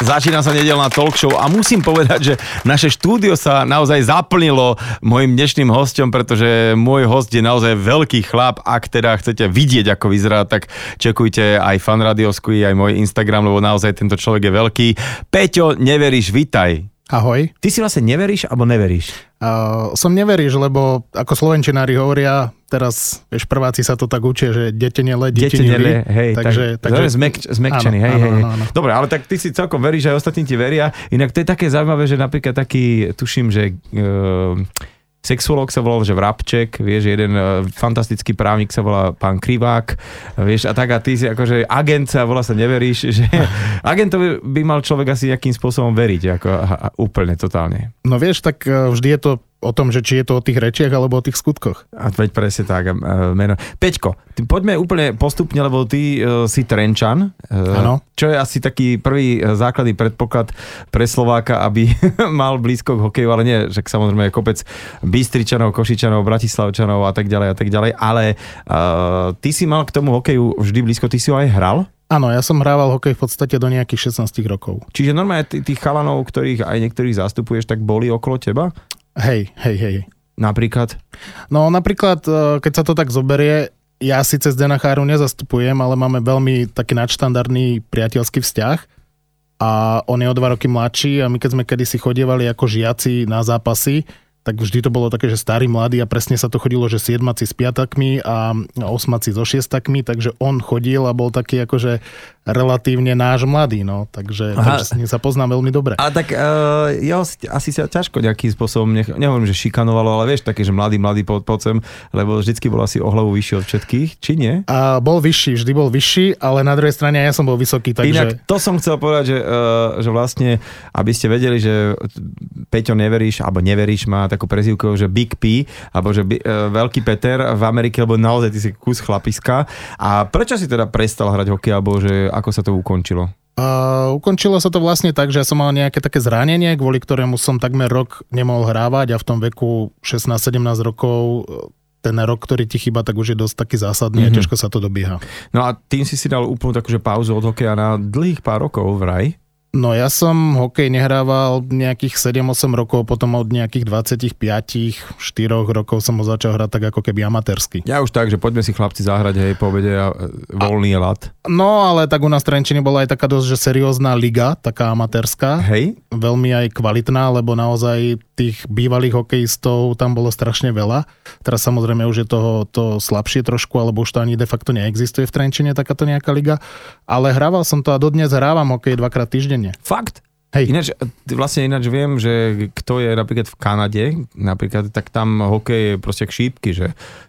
Začína sa nedeľná talk show a musím povedať, že naše štúdio sa naozaj zaplnilo mojim dnešným hosťom, pretože môj hosť je naozaj veľký chlap. Ak teda chcete vidieť, ako vyzerá, tak čekujte aj Fan Radiosku, aj môj Instagram, lebo naozaj tento človek je veľký. Peťo Neberišs, vitaj. Ahoj. Ty si vlastne Neberišs alebo Neveríš? Som Neberišs, lebo ako slovenčinári hovoria, teraz, vieš, prváci sa to tak učia, že dete nelie, hej, takže zmekčený, áno, hej, áno, hej. Áno. Dobre, ale tak ty si celkom veríš, aj ostatní ti veria. Inak to je také zaujímavé, že napríklad taký, tuším, že sexuológ sa volal, že Vrabček, vieš, jeden fantastický právnik sa volá pán Krivák, vieš, a tak, a ty si akože agent sa volá sa Neberišs, že agentovi by mal človek asi nejakým spôsobom veriť, ako úplne, totálne. No vieš, tak vždy je to o tom, že či je to o tých rečiach alebo o tých skutkoch. A veď presne tak. Meno. Peťko, poďme úplne postupne, lebo ty si Trenčan. Áno. Čo je asi taký prvý základný predpoklad pre Slováka, aby mal blízko k hokeju, ale nie, že samozrejme kopec Bystričanov, Košičanov, Bratislavčanov a tak ďalej, ale ty si mal k tomu hokeju vždy blízko, ty si ho aj hral? Áno, ja som hrával hokej v podstate do nejakých 16 rokov. Čiže normálne tých chalanov, ktorých aj niektorých zastupuješ, tak boli okolo teba? Hej. Napríklad? No napríklad, keď sa to tak zoberie, ja síce Zdena Cháru nezastupujem, ale máme veľmi taký nadštandardný priateľský vzťah a on je o 2 roky mladší a my keď sme kedysi chodievali ako žiaci na zápasy, tak vždy to bolo také, že starý, mladý a presne sa to chodilo, že siedmaci s piatakmi a osmaci so šiestakmi, takže on chodil a bol taký akože relatívne náš mladý, no, takže s ním sa poznám veľmi dobre. A tak jeho asi sa ťažko nejakým spôsobom, nehovorím, že šikanovalo, ale vieš, také, že mladý podcem, lebo vždycky bol asi o hlavu vyšší od všetkých, či nie? Bol vyšší, vždy bol vyšší, ale na druhej strane ja som bol vysoký, takže... Inak to som chcel povedať, že vlastne, aby ste vedeli, že Peťo Neberišs, alebo Neveríš má takú prezývku, že Big P, alebo že Veľký Peter v Amerike, lebo naozaj ty si kus chlapiska. A prečo si teda prestal hrať hokej, alebo že ako sa to ukončilo? Ukončilo sa to vlastne tak, že ja som mal nejaké také zranenie, kvôli ktorému som takmer rok nemohol hrávať a v tom veku 16-17 rokov ten rok, ktorý ti chýba, tak už je dosť taký zásadný a ťažko sa to dobíha. No a tým si dal úplnú takúže pauzu od hokeja na dlhých pár rokov vraj. No ja som hokej nehrával nejakých 7-8 rokov, potom od nejakých 25-4 rokov som ho začal hrať tak ako keby amatérsky. Ja už tak, že poďme si chlapci zahrať, hej, po obede a voľný lat. No ale tak u nás v Trenčine bola aj taká dosť, že seriózna liga, taká amatérska. Hej. Veľmi aj kvalitná, lebo naozaj tých bývalých hokejistov tam bolo strašne veľa. Teraz samozrejme už je to slabšie trošku, alebo už to ani de facto neexistuje v Trenčine takáto nejaká liga. Ale hrával som to a dodnes hrávam hokej 2-krát týždenne. Fakt? Hej. Ináč viem, že kto je napríklad v Kanade, napríklad, tak tam hokej je proste k šípky, že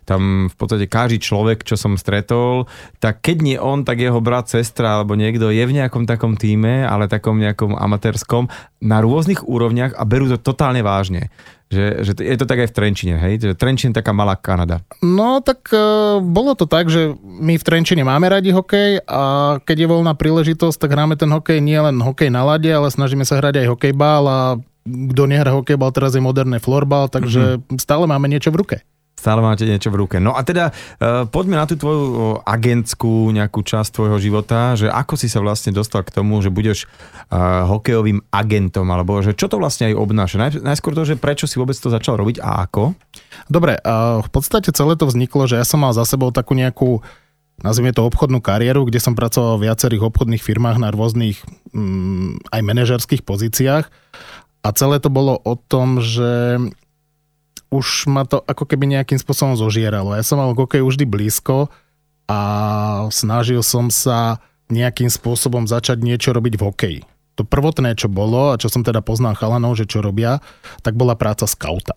tam v podstate každý človek, čo som stretol, tak keď nie on, tak jeho brat, sestra alebo niekto je v nejakom takom týme, ale takom nejakom amatérskom, na rôznych úrovniach a berú to totálne vážne. Že je to tak aj v Trenčine, hej? Že Trenčín je taká malá Kanada. No tak bolo to tak, že my v Trenčine máme radi hokej a keď je voľná príležitosť, tak hráme ten hokej, nie len hokej na lade, ale snažíme sa hrať aj hokejbal a kto nehrá hokejbal, teraz je moderný florbal, takže stále máme niečo v ruke. Stále máte niečo v ruke. No a teda poďme na tú tvoju agentskú nejakú časť tvojho života, že ako si sa vlastne dostal k tomu, že budeš hokejovým agentom, alebo že čo to vlastne aj obnáša? Najskôr to, že prečo si vôbec to začal robiť a ako? Dobre, v podstate celé to vzniklo, že ja som mal za sebou takú nejakú, nazvime to, obchodnú kariéru, kde som pracoval v viacerých obchodných firmách na rôznych aj manažerských pozíciách a celé to bolo o tom, že už ma to ako keby nejakým spôsobom zožieralo. Ja som mal hokeju vždy blízko a snažil som sa nejakým spôsobom začať niečo robiť v hokeji. To prvotné, čo bolo a čo som teda poznal chalanov, že čo robia, tak bola práca skauta.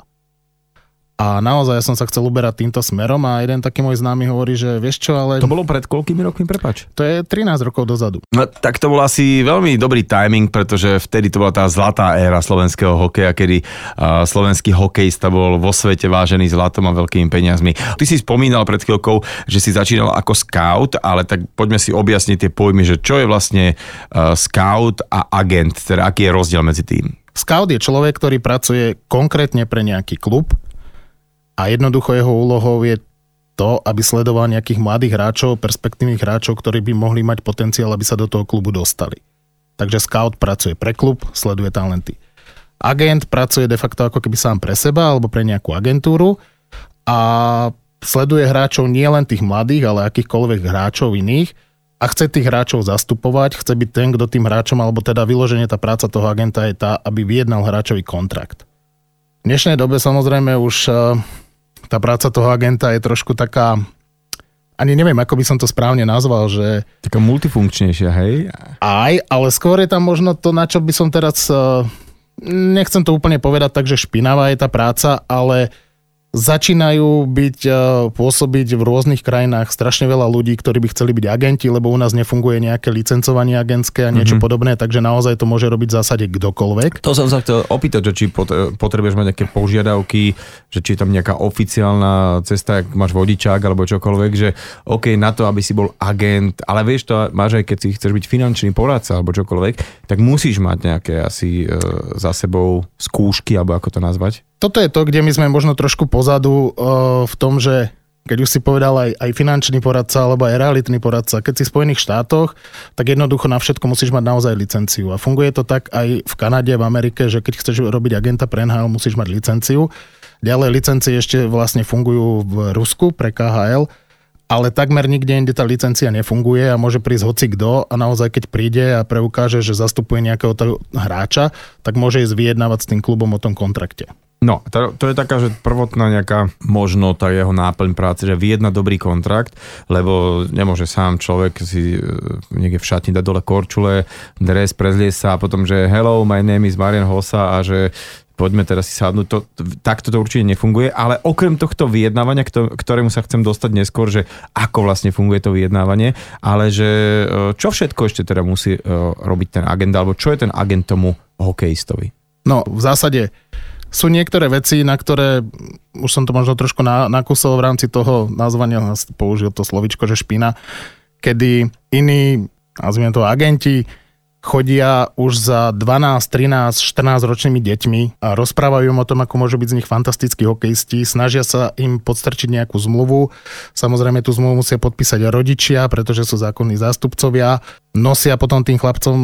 A naozaj ja som sa chcel uberať týmto smerom a jeden taký môj známy hovorí, že vieš čo, ale... To bolo pred koľkými rokmi, prepáč? To je 13 rokov dozadu. No, tak to bol asi veľmi dobrý timing, pretože vtedy to bola tá zlatá éra slovenského hokeja, kedy slovenský hokejista bol vo svete vážený zlatom a veľkými peniazmi. Ty si spomínal pred chvíľkou, že si začínal ako scout, ale tak poďme si objasniť tie pojmy, že čo je vlastne scout a agent, teda aký je rozdiel medzi tým? Scout je človek, ktorý pracuje konkrétne pre nejaký klub. A jednoducho jeho úlohou je to, aby sledoval nejakých mladých hráčov, perspektívnych hráčov, ktorí by mohli mať potenciál, aby sa do toho klubu dostali. Takže scout pracuje pre klub, sleduje talenty. Agent pracuje de facto ako keby sám pre seba alebo pre nejakú agentúru a sleduje hráčov nie len tých mladých, ale akýchkoľvek hráčov iných a chce tých hráčov zastupovať, chce byť ten, kto tým hráčom, alebo teda vyloženie tá práca toho agenta je tá, aby vyjednal hráčový kontrakt. V dnešnej dobe samozrejme už tá práca toho agenta je trošku taká, ani neviem, ako by som to správne nazval, že... Taká multifunkčnejšia, hej? Aj, ale skôr je tam možno to, na čo by som teraz... Nechcem to úplne povedať tak, že špinavá je tá práca, ale začínajú byť, pôsobiť v rôznych krajinách strašne veľa ľudí, ktorí by chceli byť agenti, lebo u nás nefunguje nejaké licencovanie agentské a niečo podobné, takže naozaj to môže robiť v zásade kdokoľvek. To som sa chcel opýtať, že či potrebuješ mať nejaké požiadavky, že či je tam nejaká oficiálna cesta, ak máš vodičák alebo čokoľvek, že OK, na to, aby si bol agent, ale vieš to, máš aj keď si chceš byť finančný poradca alebo čokoľvek, tak musíš mať nejaké asi za sebou skúšky, alebo ako to nazvať. Toto je to, kde my sme možno trošku pozadu v tom, že keď už si povedal aj finančný poradca alebo aj realitný poradca, keď si v Spojených štátoch, tak jednoducho na všetko musíš mať naozaj licenciu. A funguje to tak aj v Kanade, v Amerike, že keď chceš robiť agenta pre NHL, musíš mať licenciu. Ďalej licencie ešte vlastne fungujú v Rusku pre KHL, ale takmer nikde inde tá licencia nefunguje a môže prísť hocikto a naozaj keď príde a preukáže, že zastupuje nejakého hráča, tak môže ísť vyjednávať s tým klubom o tom kontrakte. No, to je taká, že prvotná nejaká možno tá jeho náplň práce, že vyjedná dobrý kontrakt, lebo nemôže sám človek si niekde v šatni dať dole korčule, dres, prezliesť sa a potom, že hello, my name is Marian Hossa a že poďme teraz si sadnúť. Takto to určite nefunguje, ale okrem tohto vyjednávania, ktorému sa chcem dostať neskôr, že ako vlastne funguje to vyjednávanie, ale že čo všetko ešte teda musí robiť ten agent, alebo čo je ten agent tomu hokejistovi? No, v zásade... Sú niektoré veci, na ktoré, už som to možno trošku nakúsol v rámci toho nazvania, použil to slovičko, že špina, kedy iní, nazvime to agenti, chodia už za 12, 13, 14 ročnými deťmi a rozprávajú im o tom, ako môžu byť z nich fantastickí hokejisti, snažia sa im podstrčiť nejakú zmluvu. Samozrejme, tú zmluvu musia podpísať rodičia, pretože sú zákonní zástupcovia. Nosia potom tým chlapcom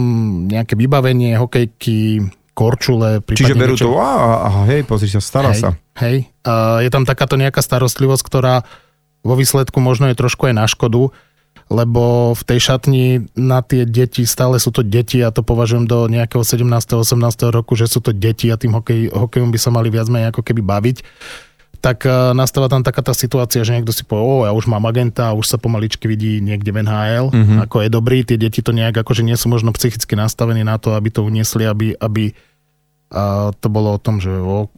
nejaké vybavenie, hokejky, korčule. Čiže berú niečo... to, hej, pozri sa, stará sa. Hej, je tam takáto nejaká starostlivosť, ktorá vo výsledku možno je trošku aj na škodu, lebo v tej šatni na tie deti, stále sú to deti, ja to považujem do nejakého 17. 18. roku, že sú to deti a tým hokejom by sa mali viac menej ako keby baviť, tak nastáva tam taká tá situácia, že niekto si povie, ja už mám agenta, už sa pomaličky vidí niekde v NHL, ako je dobrý, tie deti to nejak akože nie sú možno psychicky nastavení na to, aby to uniesli, aby to bolo o tom, že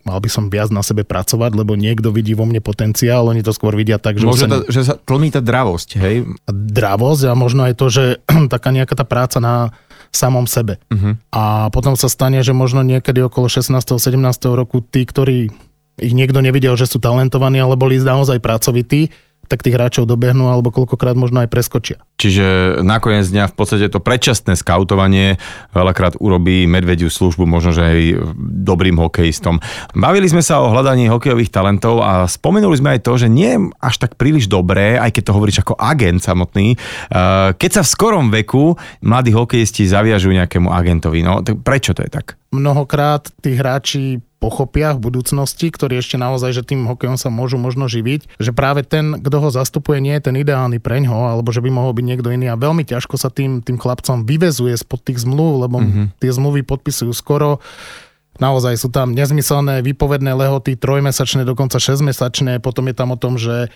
mal by som viac na sebe pracovať, lebo niekto vidí vo mne potenciál, oni to skôr vidia tak, že... že sa tlmí tá dravosť, hej? Dravosť a možno aj to, že taká nejaká tá práca na samom sebe. A potom sa stane, že možno niekedy okolo 16. 17. roku tí, ktorí ich niekto nevidel, že sú talentovaní, ale boli naozaj pracovití, tak tých hráčov dobehnú alebo koľkokrát možno aj preskočia. Čiže nakoniec dňa v podstate to predčasné skautovanie veľakrát urobí medvediu službu, možno že aj dobrým hokejistom. Bavili sme sa o hľadaní hokejových talentov a spomenuli sme aj to, že nie je až tak príliš dobré, aj keď to hovoríš ako agent samotný, keď sa v skorom veku mladí hokejisti zaviažujú nejakému agentovi. No, prečo to je tak? Mnohokrát tí hráči pochopia v budúcnosti, ktorí ešte naozaj, že tým hokejom sa môžu možno živiť, že práve ten, kto ho zastupuje, nie je ten ideálny preňho, alebo že by mohol byť niekto iný a veľmi ťažko sa tým chlapcom vyvezuje spod tých zmluv, lebo tie zmluvy podpisujú skoro. Naozaj sú tam nezmyselné výpovedné lehoty, 3-mesačné, dokonca 6-mesačné, potom je tam o tom, že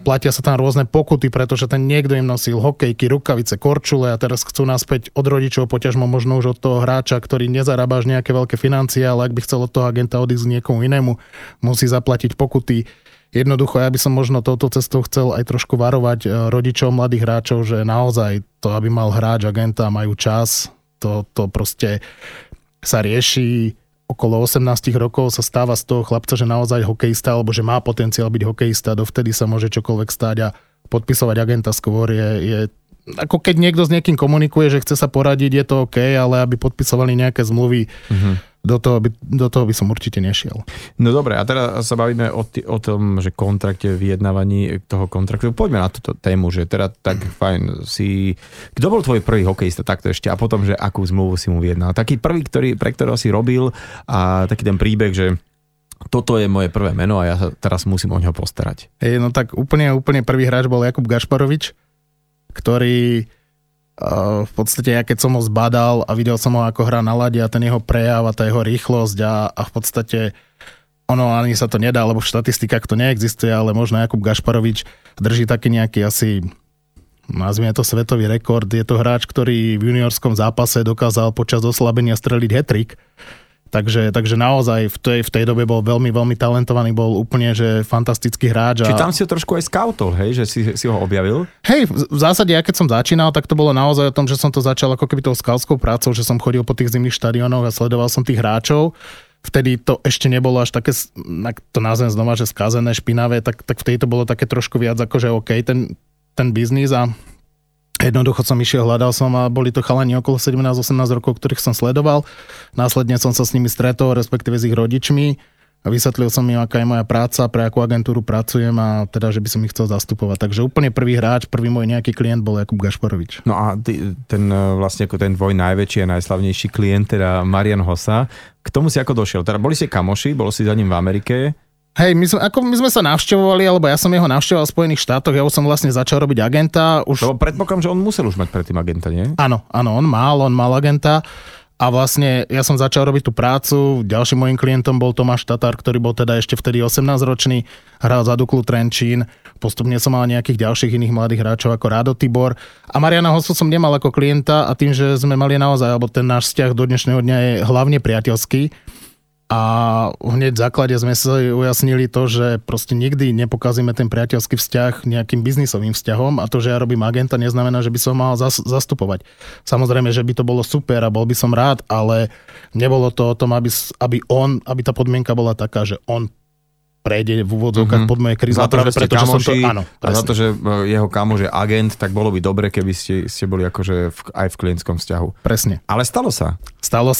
platia sa tam rôzne pokuty, pretože ten niekto im nosil hokejky, rukavice, korčule a teraz chcú naspäť od rodičov, poťažmo možno už od toho hráča, ktorý nezarába až nejaké veľké financie, ale ak by chcel od toho agenta odísť niekomu inému, musí zaplatiť pokuty. Jednoducho, ja by som možno touto cestou chcel aj trošku varovať rodičov mladých hráčov, že naozaj to, aby mal hráč agenta, majú čas, to proste sa rieši okolo 18 rokov, sa stáva z toho chlapca, že naozaj hokejista, alebo že má potenciál byť hokejista, dovtedy sa môže čokoľvek stať a podpisovať agenta skôr je ako keď niekto s niekým komunikuje, že chce sa poradiť, je to OK, ale aby podpisovali nejaké zmluvy, do toho by som určite nešiel. No dobre, a teraz sa bavíme o tom, že kontrakte, vyjednávaní toho kontraktu. Poďme na túto tému, že teda tak fajn si... Kto bol tvoj prvý hokejista takto ešte? A potom, že akú zmluvu si mu vyjednal? Taký prvý, pre ktorého si robil a taký ten príbeh, že toto je moje prvé meno a ja sa teraz musím o ňo postarať. No tak úplne prvý hráč bol Jakub Gašparovič, ktorý v podstate ja keď som ho zbadal a videl som ho ako hrá na lade a ten jeho prejav a tá jeho rýchlosť a v podstate ono ani sa to nedá, lebo v štatistikách to neexistuje, ale možno Jakub Gašparovič drží taký nejaký asi, nazvime to, svetový rekord. Je to hráč, ktorý v juniorskom zápase dokázal počas oslabenia streliť hat-trick. Takže naozaj v tej dobe bol veľmi, veľmi talentovaný, bol úplne že fantastický hráč. Čiže tam si ho trošku aj scoutol, hej? Že si ho objavil? Hej, v zásade ja keď som začínal, tak to bolo naozaj o tom, že som to začal ako keby tou scoutskou prácou, že som chodil po tých zimných štadiónoch a sledoval som tých hráčov. Vtedy to ešte nebolo až také, to názvem znova, že skazené, špinavé, tak vtedy to bolo také trošku viac ako, že OK, ten biznis a jednoducho som išiel, hľadal som a boli to chalani okolo 17-18 rokov, ktorých som sledoval. Následne som sa s nimi stretol, respektíve s ich rodičmi a vysvetlil som im, aká je moja práca, pre akú agentúru pracujem a teda, že by som ich chcel zastupovať. Takže úplne prvý hráč, prvý môj nejaký klient bol Jakub Gašparovič. No a ten vlastne ako ten tvoj najväčší a najslavnejší klient, teda Marian Hossa, k tomu si ako došiel? Teda boli si kamoši, bol si za ním v Amerike. Hej, my sme sa navštevovali, alebo ja som jeho navštevoval v Spojených štátoch, ja už som vlastne začal robiť agenta. Lebo predpokladám, že on musel už mať predtým agenta, nie? Áno, on mal agenta a vlastne ja som začal robiť tú prácu. Ďalším mojim klientom bol Tomáš Tatar, ktorý bol teda ešte vtedy 18-ročný, hral za Duklu Trenčín, postupne som mal nejakých ďalších iných mladých hráčov ako Rado Tibor a Mariana Hossu som nemal ako klienta a tým, že sme mali naozaj, alebo ten náš vzťah do dnešného dňa je hlavne priateľský, a hneď v základe sme sa ujasnili to, že proste nikdy nepokazíme ten priateľský vzťah nejakým biznisovým vzťahom a to, že ja robím agenta, neznamená, že by som mal zastupovať. Samozrejme, že by to bolo super a bol by som rád, ale nebolo to o tom, aby tá podmienka bola taká, že on prejde v úvodzovkách pod moje krízy. Za to, že ste kamoši, a za to, že jeho kamoš je agent, tak bolo by dobre, keby ste boli akože aj v klientskom vzťahu. Presne. Ale stalo sa. Stalo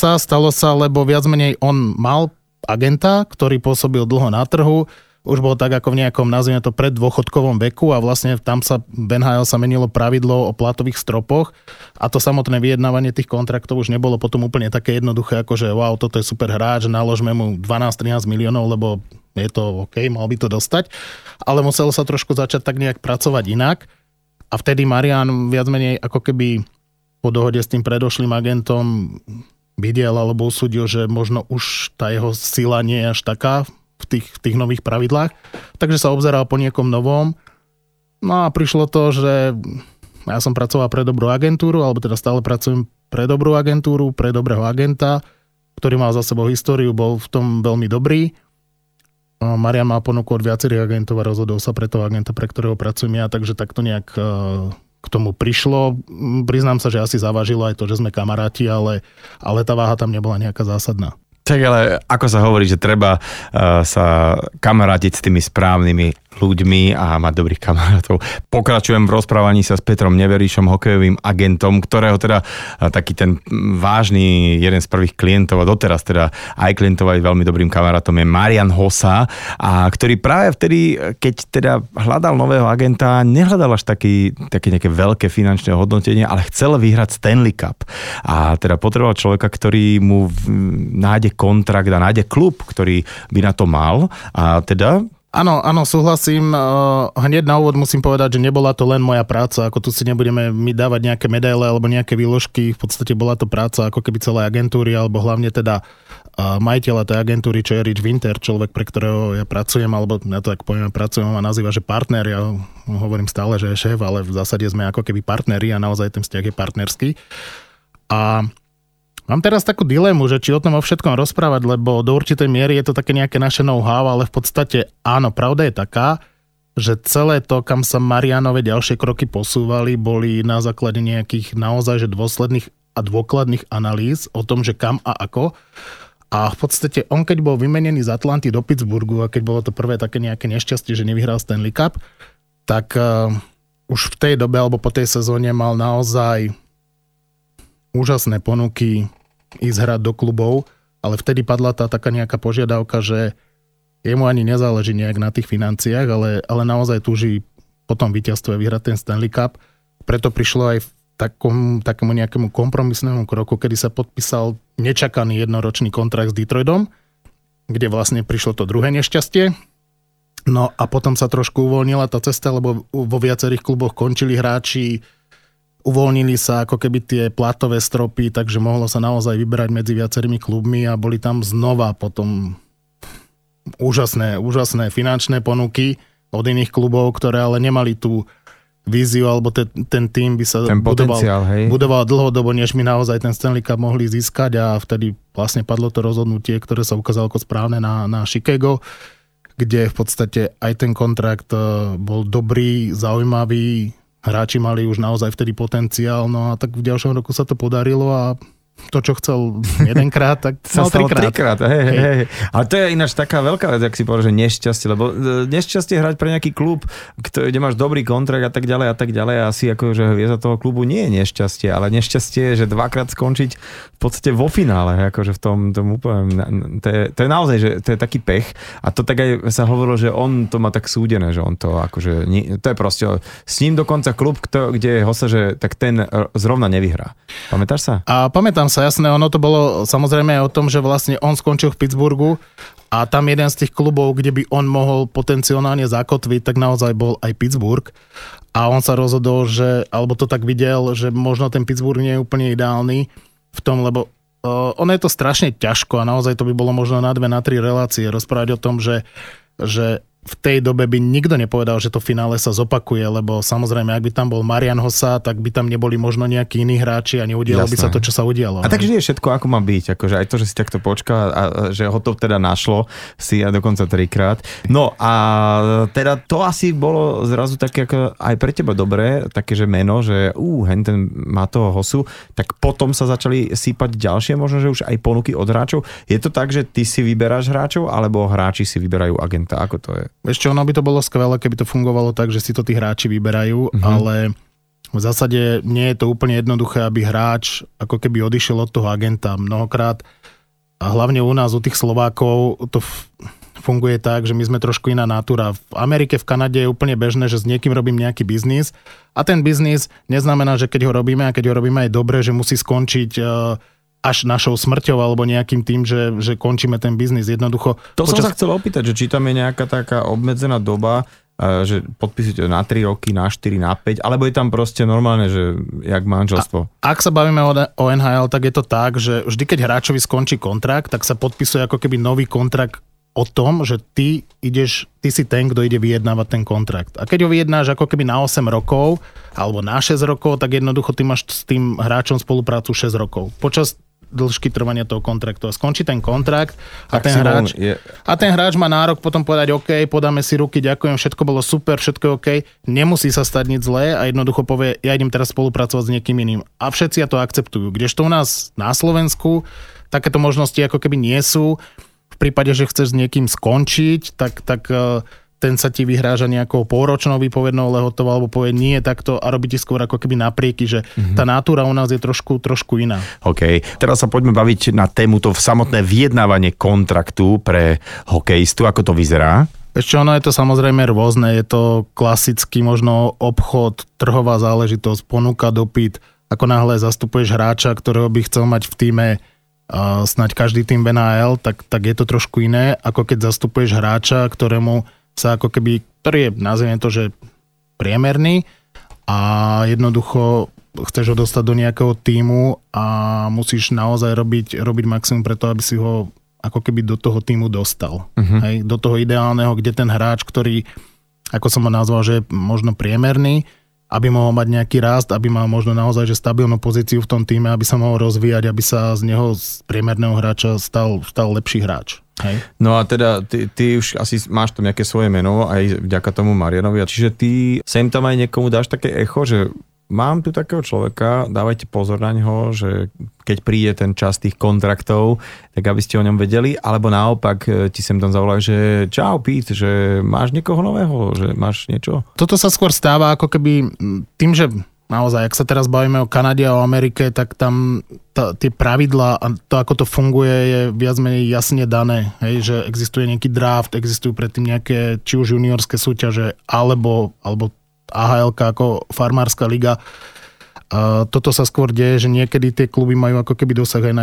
sa, lebo viac menej on mal agenta, ktorý pôsobil dlho na trhu, už bol tak ako v nejakom, nazvime to, preddôchodkovom veku a vlastne tam sa v NHL sa menilo pravidlo o platových stropoch a to samotné vyjednávanie tých kontraktov už nebolo potom úplne také jednoduché, ako že wow, toto je super hráč, naložme mu 12-13 miliónov, lebo je to OK, mal by to dostať, ale muselo sa trošku začať tak nejak pracovať inak a vtedy Marian viac menej ako keby po dohode s tým predošlým agentom videl alebo usúdil, že možno už tá jeho sila nie je až taká v tých nových pravidlách, takže sa obzeral po niekom novom. No a prišlo to, že ja som pracoval pre dobrú agentúru, alebo teda stále pracujem pre dobrú agentúru, pre dobrého agenta, ktorý mal za sebou históriu, bol v tom veľmi dobrý. Marian má ponuku od viacerých agentov a rozhodol sa pre toho agenta, pre ktorého pracujem ja, takže takto nejak k tomu prišlo. Priznám sa, že asi zavážilo aj to, že sme kamaráti, ale tá váha tam nebola nejaká zásadná. Tak ale ako sa hovorí, že treba sa kamarátiť s tými správnymi ľuďmi a mať dobrých kamarátov. Pokračujem v rozprávaní sa s Petrom Neberišom, hokejovým agentom, ktorého teda taký ten vážny jeden z prvých klientov a doteraz teda aj klientov aj veľmi dobrým kamarátom je Marian Hossa, a ktorý práve vtedy, keď teda hľadal nového agenta, nehľadal až také nejaké veľké finančné hodnotenie, ale chcel vyhrať Stanley Cup. A teda potreboval človeka, ktorý mu nájde kontrakt a nájde klub, ktorý by na to mal. A teda Áno, súhlasím. Hneď na úvod musím povedať, že nebola to len moja práca, ako tu si nebudeme my dávať nejaké medaile alebo nejaké výložky, v podstate bola to práca ako keby celé agentúry, alebo hlavne teda majiteľa tej agentúry, čo je Rich Winter, človek, pre ktorého ja pracujem, alebo ja to tak poviem, pracujem a nazýva, že partner, ja hovorím stále, že je šéf, ale v zásade sme ako keby partneri a naozaj ten vzťah je partnerský. A mám teraz takú dilemu, že či o tom o všetkom rozprávať, lebo do určitej miery je to také nejaké naše know-how, ale v podstate áno, pravda je taká, že celé to, kam sa Marianove ďalšie kroky posúvali, boli na základe nejakých naozaj že dôsledných a dôkladných analýz o tom, že kam a ako. A v podstate on, keď bol vymenený z Atlanty do Pittsburghu a keď bolo to prvé také nejaké nešťastie, že nevyhral Stanley Cup, tak už v tej dobe alebo po tej sezóne mal naozaj úžasné ponuky ísť hrať do klubov, ale vtedy padla tá taká nejaká požiadavka, že jemu ani nezáleží nejak na tých financiách, ale naozaj túži po tom víťazstve vyhrať ten Stanley Cup. Preto prišlo aj v takému nejakému kompromisnému kroku, kedy sa podpísal nečakaný jednoročný kontrakt s Detroitom, kde vlastne prišlo to druhé nešťastie. No a potom sa trošku uvoľnila tá cesta, lebo vo viacerých kluboch končili hráči, uvoľnili sa ako keby tie platové stropy, takže mohlo sa naozaj vyberať medzi viacerými klubmi a boli tam znova potom úžasné finančné ponuky od iných klubov, ktoré ale nemali tú víziu, alebo ten tým by sa budoval dlhodobo, než my naozaj ten Stanley Cup mohli získať a vtedy vlastne padlo to rozhodnutie, ktoré sa ukázalo ako správne na Chicago, kde v podstate aj ten kontrakt bol dobrý, zaujímavý, hráči mali už naozaj vtedy potenciál, no a tak v ďalšom roku sa to podarilo a to, čo chcel jedenkrát, tak sa stalo trikrát. Hej. Ale to je ináč taká veľká vec, ak si povedal, že nešťastie, lebo nešťastie hrať pre nejaký klub, kde máš dobrý kontrakt a tak ďalej, asi ako, že hviezda toho klubu nie je nešťastie, ale nešťastie je, že dvakrát skončiť v podstate vo finále, akože v tom úplne, to je naozaj, že to je taký pech a to tak aj sa hovorilo, že on to má tak súdené, že on to akože, to je proste, s ním dokonca klub, kde je Hossa, že tak ten zrovna nevyhrá. Pamätáš sa? A pamätám sa, jasné, ono to bolo samozrejme aj o tom, že vlastne on skončil v Pittsburghu a tam jeden z tých klubov, kde by on mohol potenciálne zakotviť, tak naozaj bol aj Pittsburgh a on sa rozhodol, že, alebo to tak videl, že možno ten Pittsburgh nie je úplne ideálny v tom, lebo ono je to strašne ťažko a naozaj to by bolo možno na 2-3 relácie rozprávať o tom, že v tej dobe by nikto nepovedal, že to finále sa zopakuje, lebo samozrejme, ak by tam bol Marian Hossa, tak by tam neboli možno nejakí iní hráči a neudialo by sa to, čo sa udialo. A takže nie je všetko, ako má byť. Akože aj to, že si takto počkal a že ho to teda našlo si a dokonca trikrát. No a teda to asi bolo zrazu také ako aj pre teba dobré, takéže meno, že henten má toho Hossu, tak potom sa začali sípať ďalšie, možno, že už aj ponuky od hráčov. Je to tak, že ty si vyberáš hráčov, alebo hráči si vyberajú agenta? Ako to je? Ešte ono by to bolo skvelé, keby to fungovalo tak, že si to tí hráči vyberajú, ale v zásade nie je to úplne jednoduché, aby hráč ako keby odišiel od toho agenta mnohokrát. A hlavne u nás, u tých Slovákov, to funguje tak, že my sme trošku iná natúra. V Amerike, v Kanade je úplne bežné, že s niekým robím nejaký biznis a ten biznis neznamená, že keď ho robíme a keď ho robíme aj dobre, že musí skončiť až našou smrťou alebo nejakým tým, že končíme ten biznis jednoducho. To som sa chcel opýtať, že či tam je nejaká taká obmedzená doba, že podpísujete na 3 roky, na 4, na 5, alebo je tam proste normálne, že jak manželstvo. Ak sa bavíme o NHL, tak je to tak, že vždy, keď hráčovi skončí kontrakt, tak sa podpisuje ako keby nový kontrakt o tom, že ty si ten, kto ide vyjednávať ten kontrakt. A keď ho vyjednáš ako keby na 8 rokov alebo na 6 rokov, tak jednoducho ty máš s tým hráčom spoluprácu 6 rokov. Počas dĺžky trvania toho kontraktu. A skončí ten kontrakt a ten hráč má nárok potom povedať OK, podáme si ruky, ďakujem, všetko bolo super, všetko je OK. Nemusí sa stať nič zlé a jednoducho povie, ja idem teraz spolupracovať s niekým iným. A všetci to akceptujú. Kdežto u nás na Slovensku takéto možnosti ako keby nie sú. V prípade, že chceš s niekým skončiť, tak ten sa ti vyhráža nejakou polročnou výpovednou lehotou alebo povie nie takto a robí ti skôr ako keby naprieky, že tá natúra u nás je trošku iná. OK. Teraz sa poďme baviť na tému to samotné vyjednávanie kontraktu pre hokejistu. Ako to vyzerá? Ešte ono je to samozrejme rôzne. Je to klasický možno obchod, trhová záležitosť, ponuka, dopyt. Ako náhle zastupuješ hráča, ktorého by chcel mať v tíme snáď každý tým v NHL, tak je to trošku iné, ako keď zastupuješ hráča, ktorému sa ako keby, ktorý je, nazviem to, že priemerný a jednoducho chceš ho dostať do nejakého tímu a musíš naozaj robiť maximum preto, aby si ho ako keby do toho tímu dostal. Hej? Do toho ideálneho, kde ten hráč, ktorý, ako som ho nazval, že je možno priemerný, aby mohol mať nejaký rast, aby mal možno naozaj že stabilnú pozíciu v tom tíme, aby sa mohol rozvíjať, aby sa z neho, z priemerného hráča, stal lepší hráč. Hej. No a teda ty už asi máš tam nejaké svoje meno aj vďaka tomu Marianovi. Čiže ty sem tam aj niekomu dáš také echo, že mám tu takého človeka, dávajte pozor na neho, že keď príde ten čas tých kontraktov, tak aby ste o ňom vedeli, alebo naopak ti sem tam zavolajú, že čau Pít, že máš niekoho nového, že máš niečo? Toto sa skôr stáva ako keby tým, že naozaj, ak sa teraz bavíme o Kanade a o Amerike, tak tam tie pravidlá a to, ako to funguje, je viac menej jasne dané. Hej, že existuje nejaký draft, existujú predtým nejaké či už juniorské súťaže, alebo AHL-ka ako farmárska liga. Toto sa skôr deje, že niekedy tie kluby majú ako keby dosah aj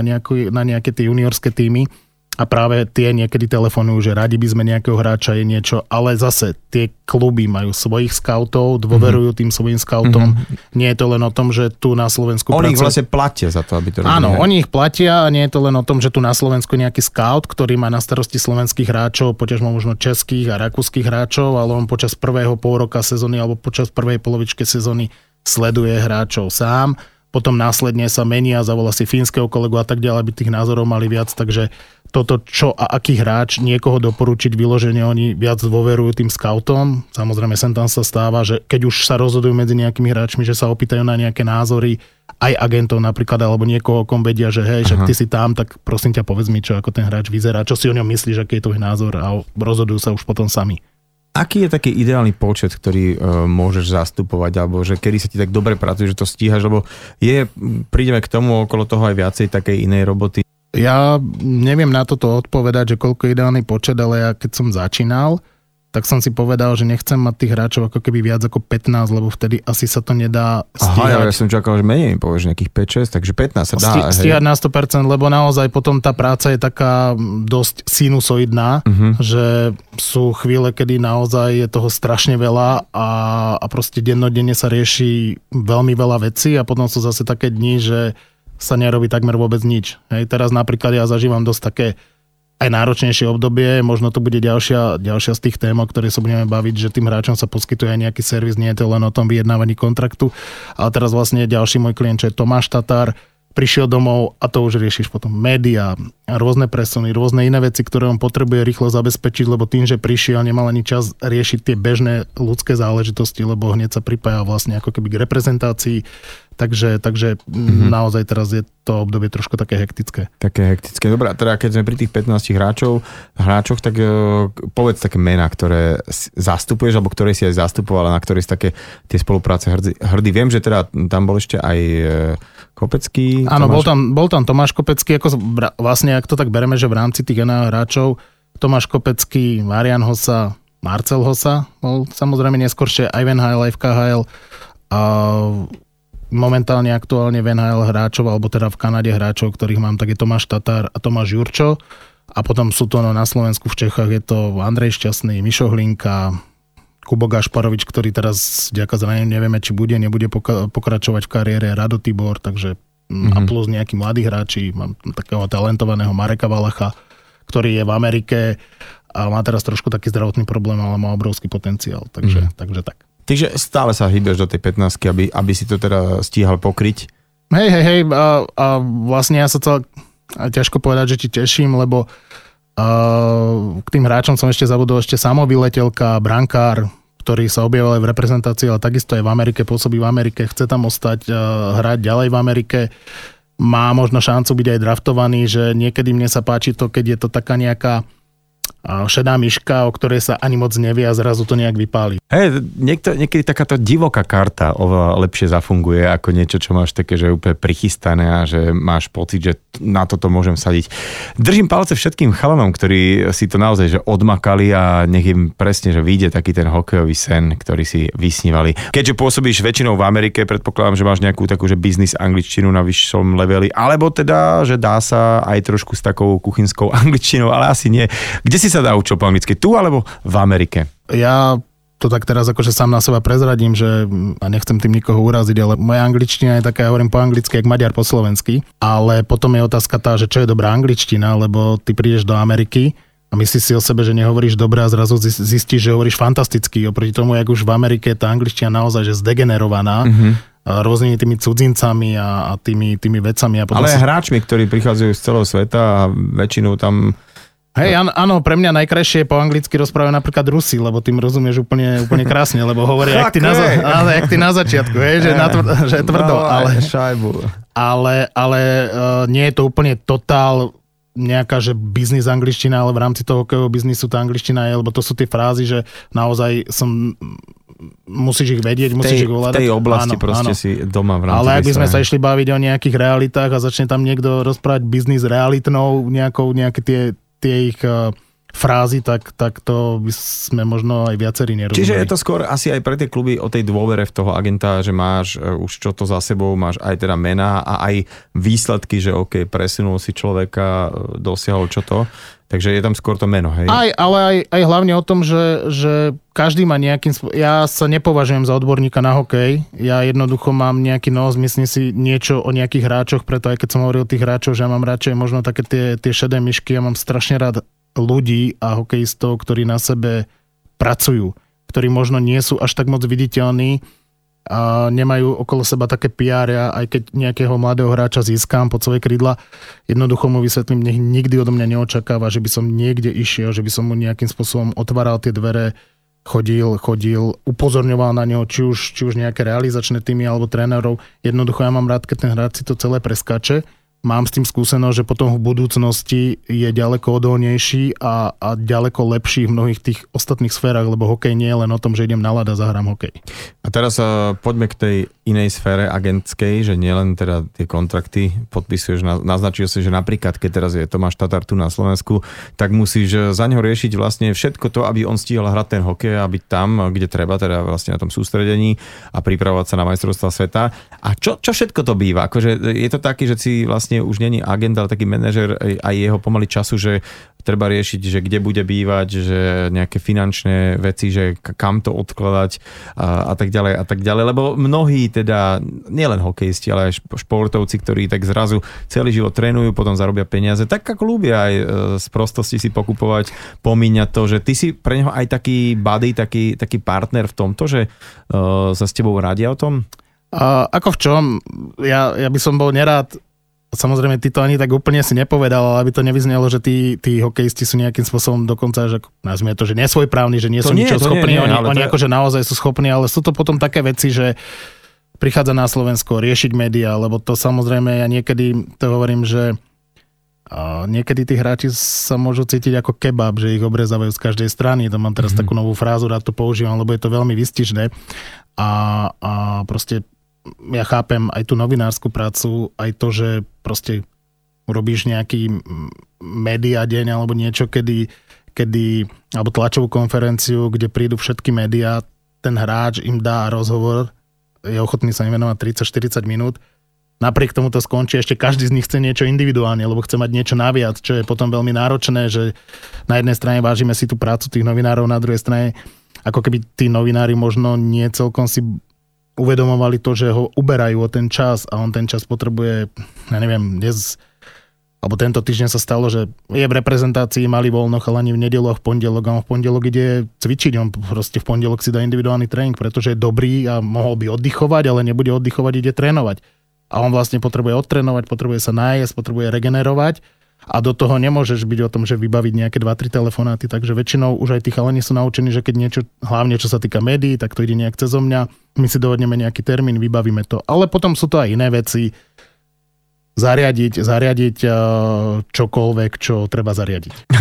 na nejaké tie juniorské týmy. A práve tie niekedy telefonujú, že radi by sme nejakého hráča, je niečo, ale zase tie kluby majú svojich skautov, dôverujú tým svojim skautom. Mm-hmm. Nie je to len o tom, že tu na Slovensku... Oni ich vlastne platia za to, aby to robili. Áno, oni ich platia a nie je to len o tom, že tu na Slovensku nejaký skaut, ktorý má na starosti slovenských hráčov, potiažmo možno českých a rakúskych hráčov, ale on počas prvého pôroka sezóny alebo počas prvej polovičky sezóny sleduje hráčov sám. Potom následne sa menia, zavolá si fínskeho kolegu a tak ďalej, aby tých názorov mali viac, takže toto, čo a aký hráč niekoho doporučiť vyloženie, oni viac dôverujú tým skautom. Samozrejme, sem tam sa stáva, že keď už sa rozhodujú medzi nejakými hráčmi, že sa opýtajú na nejaké názory, aj agentov napríklad, alebo niekoho, kom vedia, že hej, však ty si tam, tak prosím ťa, povedz mi, čo ako ten hráč vyzerá, čo si o ňom myslíš, aký je to ich názor, a rozhodujú sa už potom sami. Aký je taký ideálny počet, ktorý môžeš zastupovať, alebo že kedy sa ti tak dobre pracuje, že to stíhaš, lebo prídeme k tomu okolo toho aj viacej takej inej roboty? Ja neviem na toto odpovedať, že koľko je ideálny počet, ale ja keď som začínal, tak som si povedal, že nechcem mať tých hráčov ako keby viac ako 15, lebo vtedy asi sa to nedá stíhať. Aha, ja som čakal, že menej mi povieš nejakých 5-6, takže 15 sa dá. Stíhať na 100%, lebo naozaj potom tá práca je taká dosť sinusoidná, že sú chvíle, kedy naozaj je toho strašne veľa a proste dennodenne sa rieši veľmi veľa vecí a potom sú zase také dni, že sa nerobí takmer vôbec nič. Hej, teraz napríklad ja zažívam dosť také aj náročnejšie obdobie, možno to bude ďalšia z tých tém, o ktorej sa budeme baviť, že tým hráčom sa poskytuje aj nejaký servis, nie je to len o tom vyjednávaní kontraktu, ale teraz vlastne ďalší môj klient, čo je Tomáš Tatar, prišiel domov a to už riešiš potom médiá, rôzne presuny, rôzne iné veci, ktoré on potrebuje rýchlo zabezpečiť, lebo tým, že prišiel, nemal ani čas riešiť tie bežné ľudské záležitosti, lebo hneď sa pripája vlastne ako keby k reprezentácii, takže naozaj teraz je to obdobie trošku také hektické. Také hektické. Dobre, teda keď sme pri tých 15 hráčoch, tak povedz také mená, ktoré zastupuješ, alebo ktoré si aj zastupoval, na ktoré si také tie spolupráce hrdý. Viem, že teda tam bol ešte aj Kopecký. Áno, bol tam Tomáš Kopecký, ako vlastne, ak to tak bereme, že v rámci tých NHL hráčov Tomáš Kopecký, Marian Hossa, Marcel Hossa, bol samozrejme neskôršie aj v NHL, aj v KHL. A momentálne aktuálne v NHL hráčov, alebo teda v Kanade hráčov, ktorých mám, tak je Tomáš Tatar a Tomáš Jurčo. A potom sú to na Slovensku, v Čechách je to Andrej Šťastný, Mišo Hlinka, Kubo Gašparovič, ktorý teraz vďaka zraneniu nevieme, či nebude pokračovať v kariére, Rado Tibor, takže a plus nejakí mladí hráči, mám takého talentovaného Mareka Valacha, ktorý je v Amerike a má teraz trošku taký zdravotný problém, ale má obrovský potenciál, takže tak. Takže stále sa hýbeš do tej 15-ky, aby si to teda stíhal pokryť? Hej, a vlastne ja sa to ťažko povedať, že ti teším, lebo k tým hráčom som ešte zabudol samovyletelka, brankár, ktorý sa objavil aj v reprezentácii, ale takisto aj v Amerike, pôsobí v Amerike, chce tam ostať, hrať ďalej v Amerike, má možno šancu byť aj draftovaný, že niekedy mne sa páči to, keď je to taká nejaká šedá myška, o ktorej sa ani moc nevie a zrazu to nejak vypáli. Hej, niekedy takáto divoká karta oveľa lepšie zafunguje ako niečo, čo máš také, že je úplne prichystané a že máš pocit, že na toto môžem sadiť. Držím palce všetkým chalanom, ktorí si to naozaj že odmakali a nech im presne, že vyjde taký ten hokejový sen, ktorý si vysnívali. Keďže pôsobíš väčšinou v Amerike, predpokladám, že máš nejakú takú, že biznis angličtinu na vyššom leveli, alebo teda, že dá sa aj trošku s takou kuchynskou angličtinou, ale asi nie. Kde si sa dá učiť po anglicky? Tu alebo v Amerike? Ja to tak teraz akože sám na seba prezradím, že a nechcem tým nikoho uraziť, ale moja angličtina je taká, ja hovorím po anglicky, jak Maďar po slovensky, ale potom je otázka tá, že čo je dobrá angličtina, lebo ty prídeš do Ameriky a myslíš si o sebe, že nehovoríš dobre a zrazu zistíš, že hovoríš fantasticky, oproti tomu, jak už v Amerike je tá angličtina naozaj že zdegenerovaná, rôznymi tými cudzincami a tými vecami. A potom ale hráčmi, ktorí prichádzajú z celého sveta a väčšinou tam Hej, áno, pre mňa najkrajšie po anglicky rozprávajú napríklad Rusi, lebo tým rozumieš úplne krásne, lebo hovoria jak ty na začiatku, hej, že je tvrdo, ale nie je to úplne totál nejaká, že biznis angličtina, ale v rámci toho hokejového biznisu tá angličtina je, lebo to sú tie frázy, že naozaj musíš ich vedieť, musíš ich ovládať. V tej oblasti si doma v rámci. Ale ak by sme sa išli baviť o nejakých realitách a začne tam niekto rozprávať biznis realitnou, nejaké tie ich frázy, tak to by sme možno aj viacerí nerozumeli. Čiže je to skôr asi aj pre tie kluby o tej dôvere v toho agenta, že máš už čo to za sebou, máš aj teda mená a aj výsledky, že OK, presunul si človeka, dosiahol čo to. Takže je tam skôr to meno, hej? Ale aj hlavne o tom, že každý má nejakým... Ja sa nepovažujem za odborníka na hokej. Ja jednoducho mám nejaký nos, myslím si niečo o nejakých hráčoch, preto aj keď som hovoril o tých hráčoch, že ja mám radšej možno také tie šedé myšky, ja mám strašne rád ľudí a hokejistov, ktorí na sebe pracujú, ktorí možno nie sú až tak moc viditeľní a nemajú okolo seba také PR, aj keď nejakého mladého hráča získam pod svoje krídla, jednoducho mu vysvetlím, nech nikdy odo mňa neočakáva, že by som niekde išiel, že by som mu nejakým spôsobom otváral tie dvere, chodil, upozorňoval na neho, či už nejaké realizačné týmy alebo trénerov. Jednoducho ja mám rád, keď ten hráč si to celé preskače. Mám s tým skúsenosť, že potom v budúcnosti je ďaleko odolnejší a ďaleko lepší v mnohých tých ostatných sférach, lebo hokej nie je len o tom, že idem na ľad a zahrám hokej. A teraz poďme k tej inej sfére agentskej, že nielen teda tie kontrakty podpisuješ, naznačil si, že napríklad, keď teraz je Tomáš Tatar tu na Slovensku, tak musíš za ňo riešiť vlastne všetko to, aby on stíhal hrať ten hokej a byť tam, kde treba, teda vlastne na tom sústredení a pripravovať sa na majstrovstvá sveta. A čo všetko to býva? Akože je to taký, že si vlastne už není agent, ale taký manažer aj jeho pomaly času, že treba riešiť, že kde bude bývať, že nejaké finančné veci, že kam to odkladať a tak ďalej. Lebo mnohí teda, nielen hokejisti, ale aj športovci, ktorí tak zrazu celý život trénujú, potom zarobia peniaze, tak ako ľúbia aj z prostosti si pokupovať, pomíňať to, že ty si pre neho aj taký buddy, taký partner v tomto, že sa s tebou radia o tom? Ako v čom? Ja by som bol nerád. Samozrejme, ty to ani tak úplne si nepovedal, ale aby to nevyznelo, že tí hokejisti sú nejakým spôsobom dokonca, že nazvime to, že nesvojprávni, že nie sú ničoho schopní, oni akože naozaj sú schopní, ale sú to potom také veci, že prichádza na Slovensko riešiť médiá, lebo to samozrejme, ja niekedy to hovorím, že niekedy tí hráči sa môžu cítiť ako kebab, že ich obrezávajú z každej strany. To mám teraz takú novú frázu, rád to používam, lebo je to veľmi výstižné a proste ja chápem aj tú novinárskú prácu, aj to, že proste urobíš nejaký média deň alebo niečo, kedy alebo tlačovú konferenciu, kde prídu všetky médiá, ten hráč im dá rozhovor, je ochotný sa im venovať 30-40 minút. Napriek tomu to skončí, ešte každý z nich chce niečo individuálne, lebo chce mať niečo naviac, čo je potom veľmi náročné, že na jednej strane vážime si tú prácu tých novinárov, na druhej strane ako keby tí novinári možno nie celkom si uvedomovali to, že ho uberajú o ten čas a on ten čas potrebuje, ja neviem, dnes, alebo tento týždeň sa stalo, že je v reprezentácii, mali voľno chalani v nedelu a v pondelok, a on v pondelok ide cvičiť, on proste v pondelok si dá individuálny tréning, pretože je dobrý a mohol by oddychovať, ale nebude oddychovať, ide trénovať. A on vlastne potrebuje odtrénovať, potrebuje sa nájsť, potrebuje regenerovať a do toho nemôžeš byť o tom, že vybaviť nejaké 2-3 telefonáty, takže väčšinou už aj tí chalani sú naučení, že keď niečo, hlavne čo sa týka médií, tak to ide nejak cezo mňa. My si dohodneme nejaký termín, vybavíme to. Ale potom sú to aj iné veci. Zariadiť čokoľvek, čo treba zariadiť.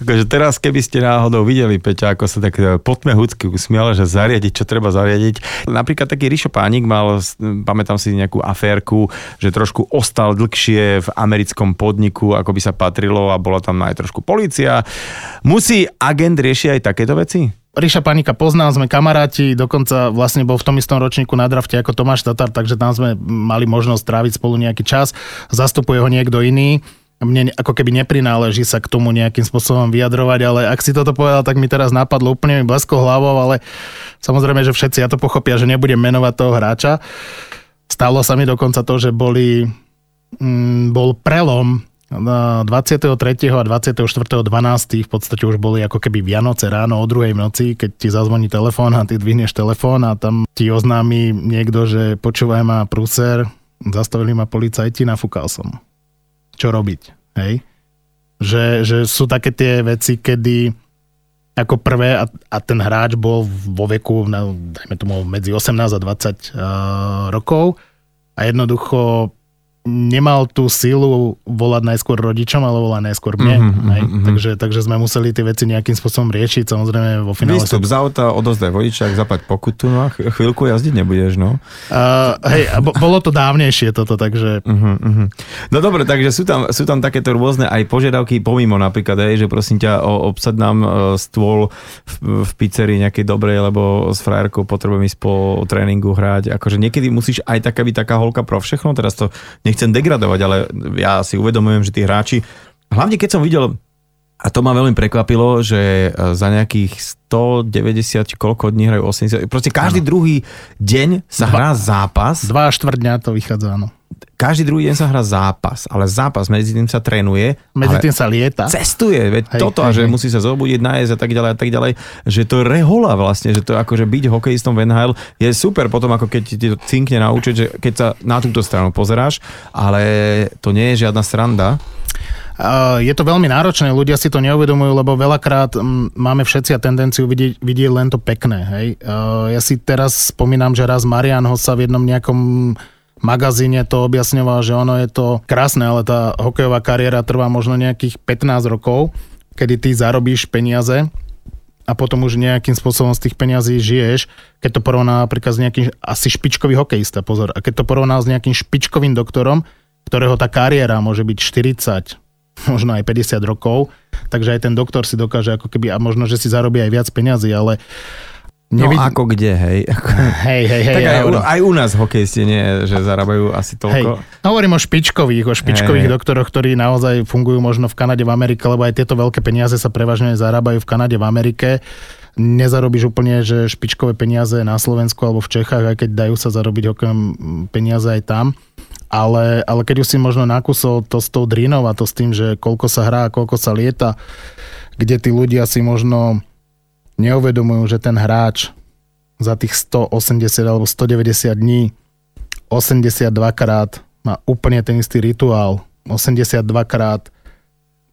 Takže teraz, keby ste náhodou videli, Peťa, ako sa tak potmehúcky usmiala, že zariadiť, čo treba zariadiť. Napríklad taký Rišo Pánik mal, pamätám si nejakú aférku, že trošku ostal dlhšie v americkom podniku, ako by sa patrilo a bola tam aj trošku polícia. Musí agent riešiť aj takéto veci? Riša Pánika poznal, sme kamaráti, dokonca vlastne bol v tom istom ročníku na drafte ako Tomáš Tatar, takže tam sme mali možnosť tráviť spolu nejaký čas. Zastupuje ho niekto iný. Mne ako keby neprináleží sa k tomu nejakým spôsobom vyjadrovať, ale ak si toto povedal, tak mi teraz napadlo úplne mi blesko hlavou, ale samozrejme, že všetci ja to pochopia, že nebudem menovať toho hráča. Stalo sa mi dokonca to, že bol prelom 23. a 24.12. v podstate už boli ako keby Vianoce ráno o 2:00 v noci, keď ti zazvoní telefón a ty dvihneš telefón a tam ti oznámi niekto, že počúvaj ma prúser, zastavili ma policajti, nafúkal som. Čo robiť? Hej? Že sú také tie veci, kedy ako prvé a ten hráč bol vo veku, dajme tomu medzi 18 a 20 rokov a jednoducho nemal tú silu volať najskôr rodičom, ale volať najskôr mne. Takže sme museli tie veci nejakým spôsobom riešiť, samozrejme vo finále. Výstup z auta, odozdaj vodičák, zaplať pokutu, no a chvíľku jazdiť nebudeš, no. Bolo to dávnejšie toto, takže... No dobre, takže sú tam takéto rôzne aj požiadavky, pomimo napríklad, že prosím ťa, obsad nám stôl v pizzerii nejakej dobrej, lebo s frajerkou potrebujem ísť po tréningu hrať. Akože niekedy musíš aj taká byť taká holka pro všechno, teraz to nechcem degradovať, ale ja si uvedomujem, že tí hráči, hlavne keď som videl, a to ma veľmi prekvapilo, že za nejakých 190 koľko dní hrajú 80, proste každý druhý deň sa hrá zápas. 2 a 4 dňa to vychádza, áno. Každý druhý deň sa hrá zápas, ale zápas medzi tým sa trénuje. Medzi tým sa lieta. Cestuje, veď hej. Musí sa zobudiť, nájsť a tak ďalej, že to rehola vlastne, že to akože byť hokejistom v NHL je super potom, ako keď ti to cinkne na účet, že keď sa na túto stranu pozeráš, ale to nie je žiadna sranda. Je to veľmi náročné, ľudia si to neuvedomujú, lebo veľakrát máme všetci tendenciu vidieť len to pekné, hej. Ja si teraz spomínam, že raz Marian Hossa v jednom nejakom magazíne to objasňoval, že ono je to krásne, ale tá hokejová kariéra trvá možno nejakých 15 rokov, kedy ty zarobíš peniaze a potom už nejakým spôsobom z tých peniazí žiješ, keď to porovná napríklad s nejakým, asi špičkový hokejista, pozor, a keď to porovná s nejakým špičkovým doktorom, ktorého tá kariéra môže byť 40, možno aj 50 rokov, takže aj ten doktor si dokáže ako keby, a možno, že si zarobí aj viac peniazy, ale no ako kde, hej. Hej. Tak aj u nás hokejisti nie, že zarábajú asi toľko. Hej. Hovorím o špičkových doktoroch, ktorí naozaj fungujú možno v Kanade, v Amerike, lebo aj tieto veľké peniaze sa prevažne zarábajú v Kanade, v Amerike. Nezarobíš úplne, že špičkové peniaze na Slovensku alebo v Čechách, aj keď dajú sa zarobiť hokejom peniaze aj tam. Ale keď už si možno nakúsol to s tou drínou a to s tým, že koľko sa hrá, koľko sa lieta, kde tí ľudia si možno neuvedomujú, že ten hráč za tých 180 alebo 190 dní 82 krát má úplne ten istý rituál, 82 krát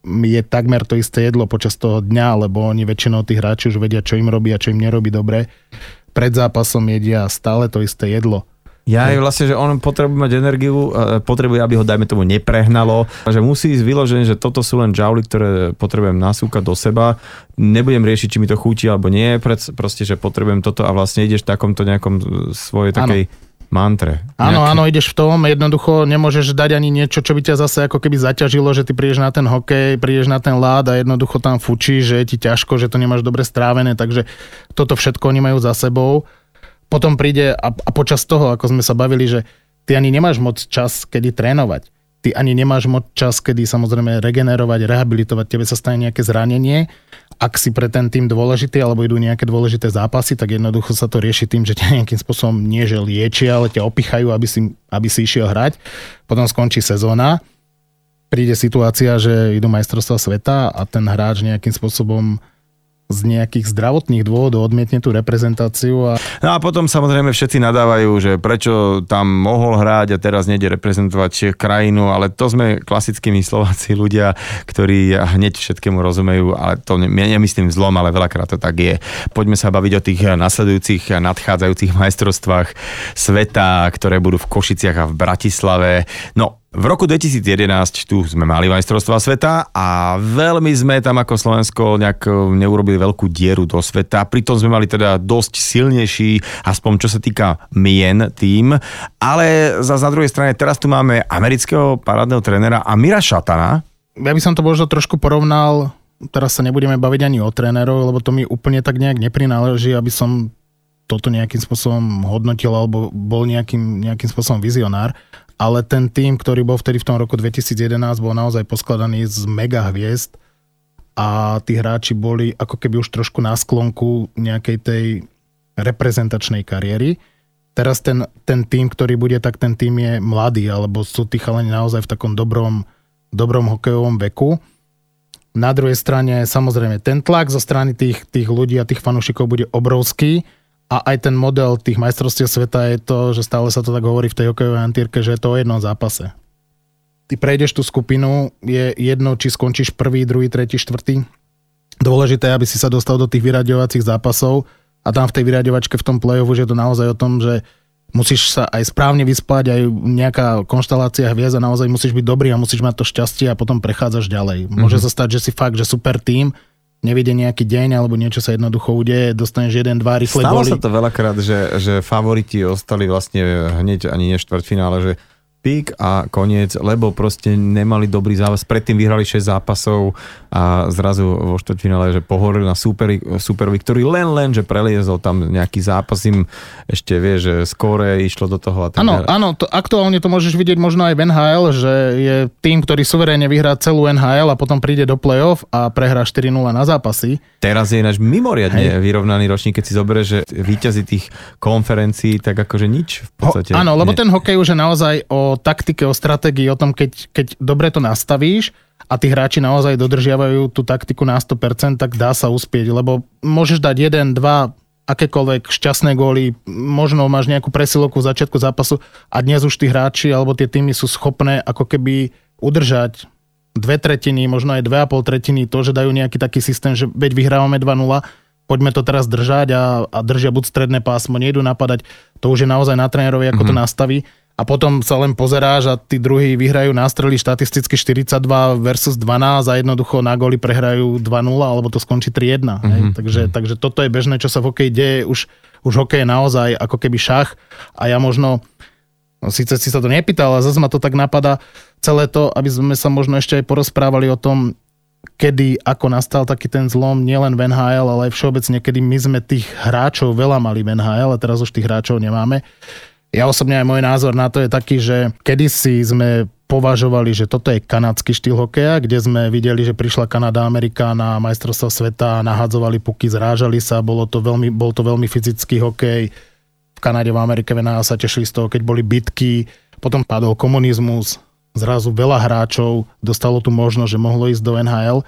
je takmer to isté jedlo počas toho dňa, lebo oni väčšinou tí hráči už vedia, čo im robí a čo im nerobí dobre. Pred zápasom jedia stále to isté jedlo. Ja je vlastne, že on potrebuje mať energiu, potrebuje, aby ho, dajme tomu, neprehnalo, že musí ísť vyložené, že toto sú len džauly, ktoré potrebujem nasúkať do seba, nebudem riešiť, či mi to chutí alebo nie, proste, že potrebujem toto a vlastne ideš v takomto nejakom svojej takej mantre. Áno, ideš v tom, jednoducho nemôžeš dať ani niečo, čo by ťa zase ako keby zaťažilo, že ty prídeš na ten hokej, prídeš na ten ľad a jednoducho tam fučí, že je ti ťažko, že to nemáš dobre strávené, takže toto všetko oni majú za sebou. Potom príde a počas toho, ako sme sa bavili, že ty ani nemáš moc čas, kedy trénovať. Ty ani nemáš moc čas, kedy samozrejme regenerovať, rehabilitovať. Tebe sa stane nejaké zranenie. Ak si pre ten tým dôležitý, alebo idú nejaké dôležité zápasy, tak jednoducho sa to rieši tým, že ťa nejakým spôsobom nie že liečia, ale ťa opichajú, aby si išiel hrať. Potom skončí sezóna. Príde situácia, že idú majstrovstvá sveta a ten hráč nejakým spôsobom z nejakých zdravotných dôvodov odmietne tú reprezentáciu. No a potom samozrejme všetci nadávajú, že prečo tam mohol hrať a teraz nejde reprezentovať krajinu, ale to sme klasickými Slováci ľudia, ktorí hneď všetkému rozumejú, ale to nemyslím zlom, ale veľakrát to tak je. Poďme sa baviť o tých nasledujúcich, nadchádzajúcich majstrovstvách sveta, ktoré budú v Košiciach a v Bratislave. No, v roku 2011 tu sme mali majstrovstvá sveta a veľmi sme tam ako Slovensko nejak neurobili veľkú dieru do sveta. Pritom sme mali teda dosť silnejší, aspoň čo sa týka mien tým. Ale za druhej strane teraz tu máme amerického parádneho trénera a Mira Šatana. Ja by som to možno trošku porovnal, teraz sa nebudeme baviť ani o tréneroch, lebo to mi úplne tak nejak neprináleží, aby som toto nejakým spôsobom hodnotil alebo bol nejakým spôsobom vizionár. Ale ten tým, ktorý bol vtedy v tom roku 2011, bol naozaj poskladaný z mega hviezd a tí hráči boli ako keby už trošku na sklonku nejakej tej reprezentačnej kariéry. Teraz ten tým, ktorý bude, tak ten tým je mladý, alebo sú tí chalani naozaj v takom dobrom hokejovom veku. Na druhej strane samozrejme ten tlak zo strany tých ľudí a tých fanúšikov bude obrovský. A aj ten model tých majstrovstiev sveta je to, že stále sa to tak hovorí v tej hokejovej antírke, že je to o jednom zápase. Ty ty prejdeš tú skupinu, je jedno, či skončíš prvý, druhý, tretí, štvrtý. Dôležité, aby si sa dostal do tých vyraďovacích zápasov a tam v tej vyraďovačke v tom play-offu je to naozaj o tom, že musíš sa aj správne vyspať, aj nejaká konštelácia hviezd a naozaj musíš byť dobrý a musíš mať to šťastie a potom prechádzaš ďalej. Môže sa stať, že si fakt, že super tím, nevidie nejaký deň alebo niečo sa jednoducho udeje, dostaneš 1-2 rýchle boli. Stalo sa to veľakrát, že favoriti ostali vlastne hneď ani nie štvrťfinále, že pík a koniec, lebo proste nemali dobrý zápas. Predtým vyhrali 6 zápasov a zrazu vo štvrťfinále, že pohorili na súperovi, ktorý len, že preliezol tam nejaký zápas, im ešte vie, že skóre išlo do toho. Áno, to, aktuálne to môžeš vidieť možno aj v NHL, že je tým, ktorý suverénne vyhrá celú NHL a potom príde do play-off a prehrá 4-0 na zápasy. Teraz je náš mimoriadne vyrovnaný ročník, keď si zoberieš, že víťazi tých konferencií, tak akože nič v podstate. Áno, lebo ten hokej už je naozaj o taktike, o stratégii, o tom, keď dobre to nastavíš a tí hráči naozaj dodržiavajú tú taktiku na 100%, tak dá sa uspieť, lebo môžeš dať 1, 2, akékoľvek šťastné góly, možno máš nejakú presilovku v začiatku zápasu a dnes už tí hráči alebo tie týmy sú schopné ako keby udržať 2/3, možno aj 2,5/3 to, že dajú nejaký taký systém, že veď vyhrávame 2-0, poďme to teraz držať a držia buď stredné pásmo, nejdu napadať, to už je naozaj na trénerovi, ako to nastaví. A potom sa len pozeráš a tí druhí vyhrajú nástrely štatisticky 42 versus 12 a jednoducho na góly prehrajú 2-0 alebo to skončí 3-1. Mm-hmm. Takže toto je bežné, čo sa v hokeji deje. Už hokej je naozaj ako keby šach a ja možno, síce si sa to nepýtal, ale zase ma to tak napadá celé to, aby sme sa možno ešte aj porozprávali o tom, kedy, ako nastal taký ten zlom nielen v NHL, ale aj všeobecne, kedy my sme tých hráčov veľa mali v NHL a teraz už tých hráčov nemáme. Ja osobne aj môj názor na to je taký, že kedysi sme považovali, že toto je kanadský štýl hokeja, kde sme videli, že prišla Kanada, Amerika na majstrovstvá sveta, nahadzovali puky, zrážali sa, bol to veľmi fyzický hokej. V Kanade, v Amerike, v NHL sa tešili z toho, keď boli bitky, potom padol komunizmus, zrazu veľa hráčov dostalo tu možnosť, že mohlo ísť do NHL.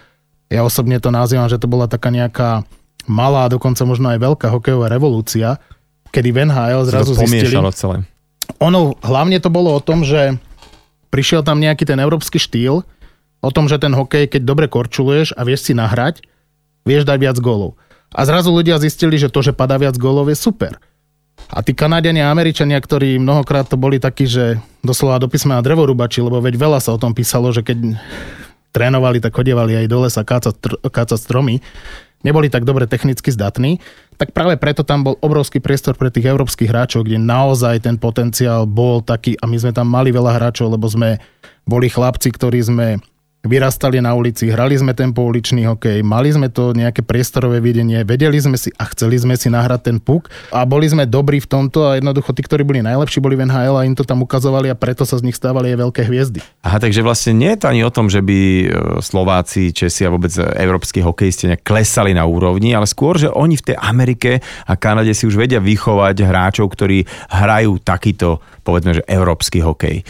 Ja osobne to nazývam, že to bola taká nejaká malá, dokonca možno aj veľká hokejová revolúcia, kedy v NHL zrazu zistili. Ono, hlavne to bolo o tom, že prišiel tam nejaký ten európsky štýl, o tom, že ten hokej, keď dobre korčuluješ a vieš si nahrať, vieš dať viac gólov. A zrazu ľudia zistili, že to, že padá viac gólov, je super. A tí Kanadiania a Američania, ktorí mnohokrát to boli takí, že doslova do písmena drevorúbači, lebo veď veľa sa o tom písalo, že keď trénovali, tak chodievali aj do lesa kácať stromy, neboli tak dobre technicky zdatní, tak práve preto tam bol obrovský priestor pre tých európskych hráčov, kde naozaj ten potenciál bol taký a my sme tam mali veľa hráčov, lebo sme boli chlapci, ktorí sme vyrastali na ulici, hrali sme ten pouličný hokej, mali sme to nejaké priestorové videnie, vedeli sme si a chceli sme si nahrať ten puk a boli sme dobrí v tomto a jednoducho tí, ktorí boli najlepší, boli v NHL a im to tam ukazovali a preto sa z nich stávali aj veľké hviezdy. Aha, takže vlastne nie je to ani o tom, že by Slováci, Česi a vôbec európsky hokejisti nejak klesali na úrovni, ale skôr, že oni v tej Amerike a Kanade si už vedia vychovať hráčov, ktorí hrajú takýto, povedzme, že európsky hokej.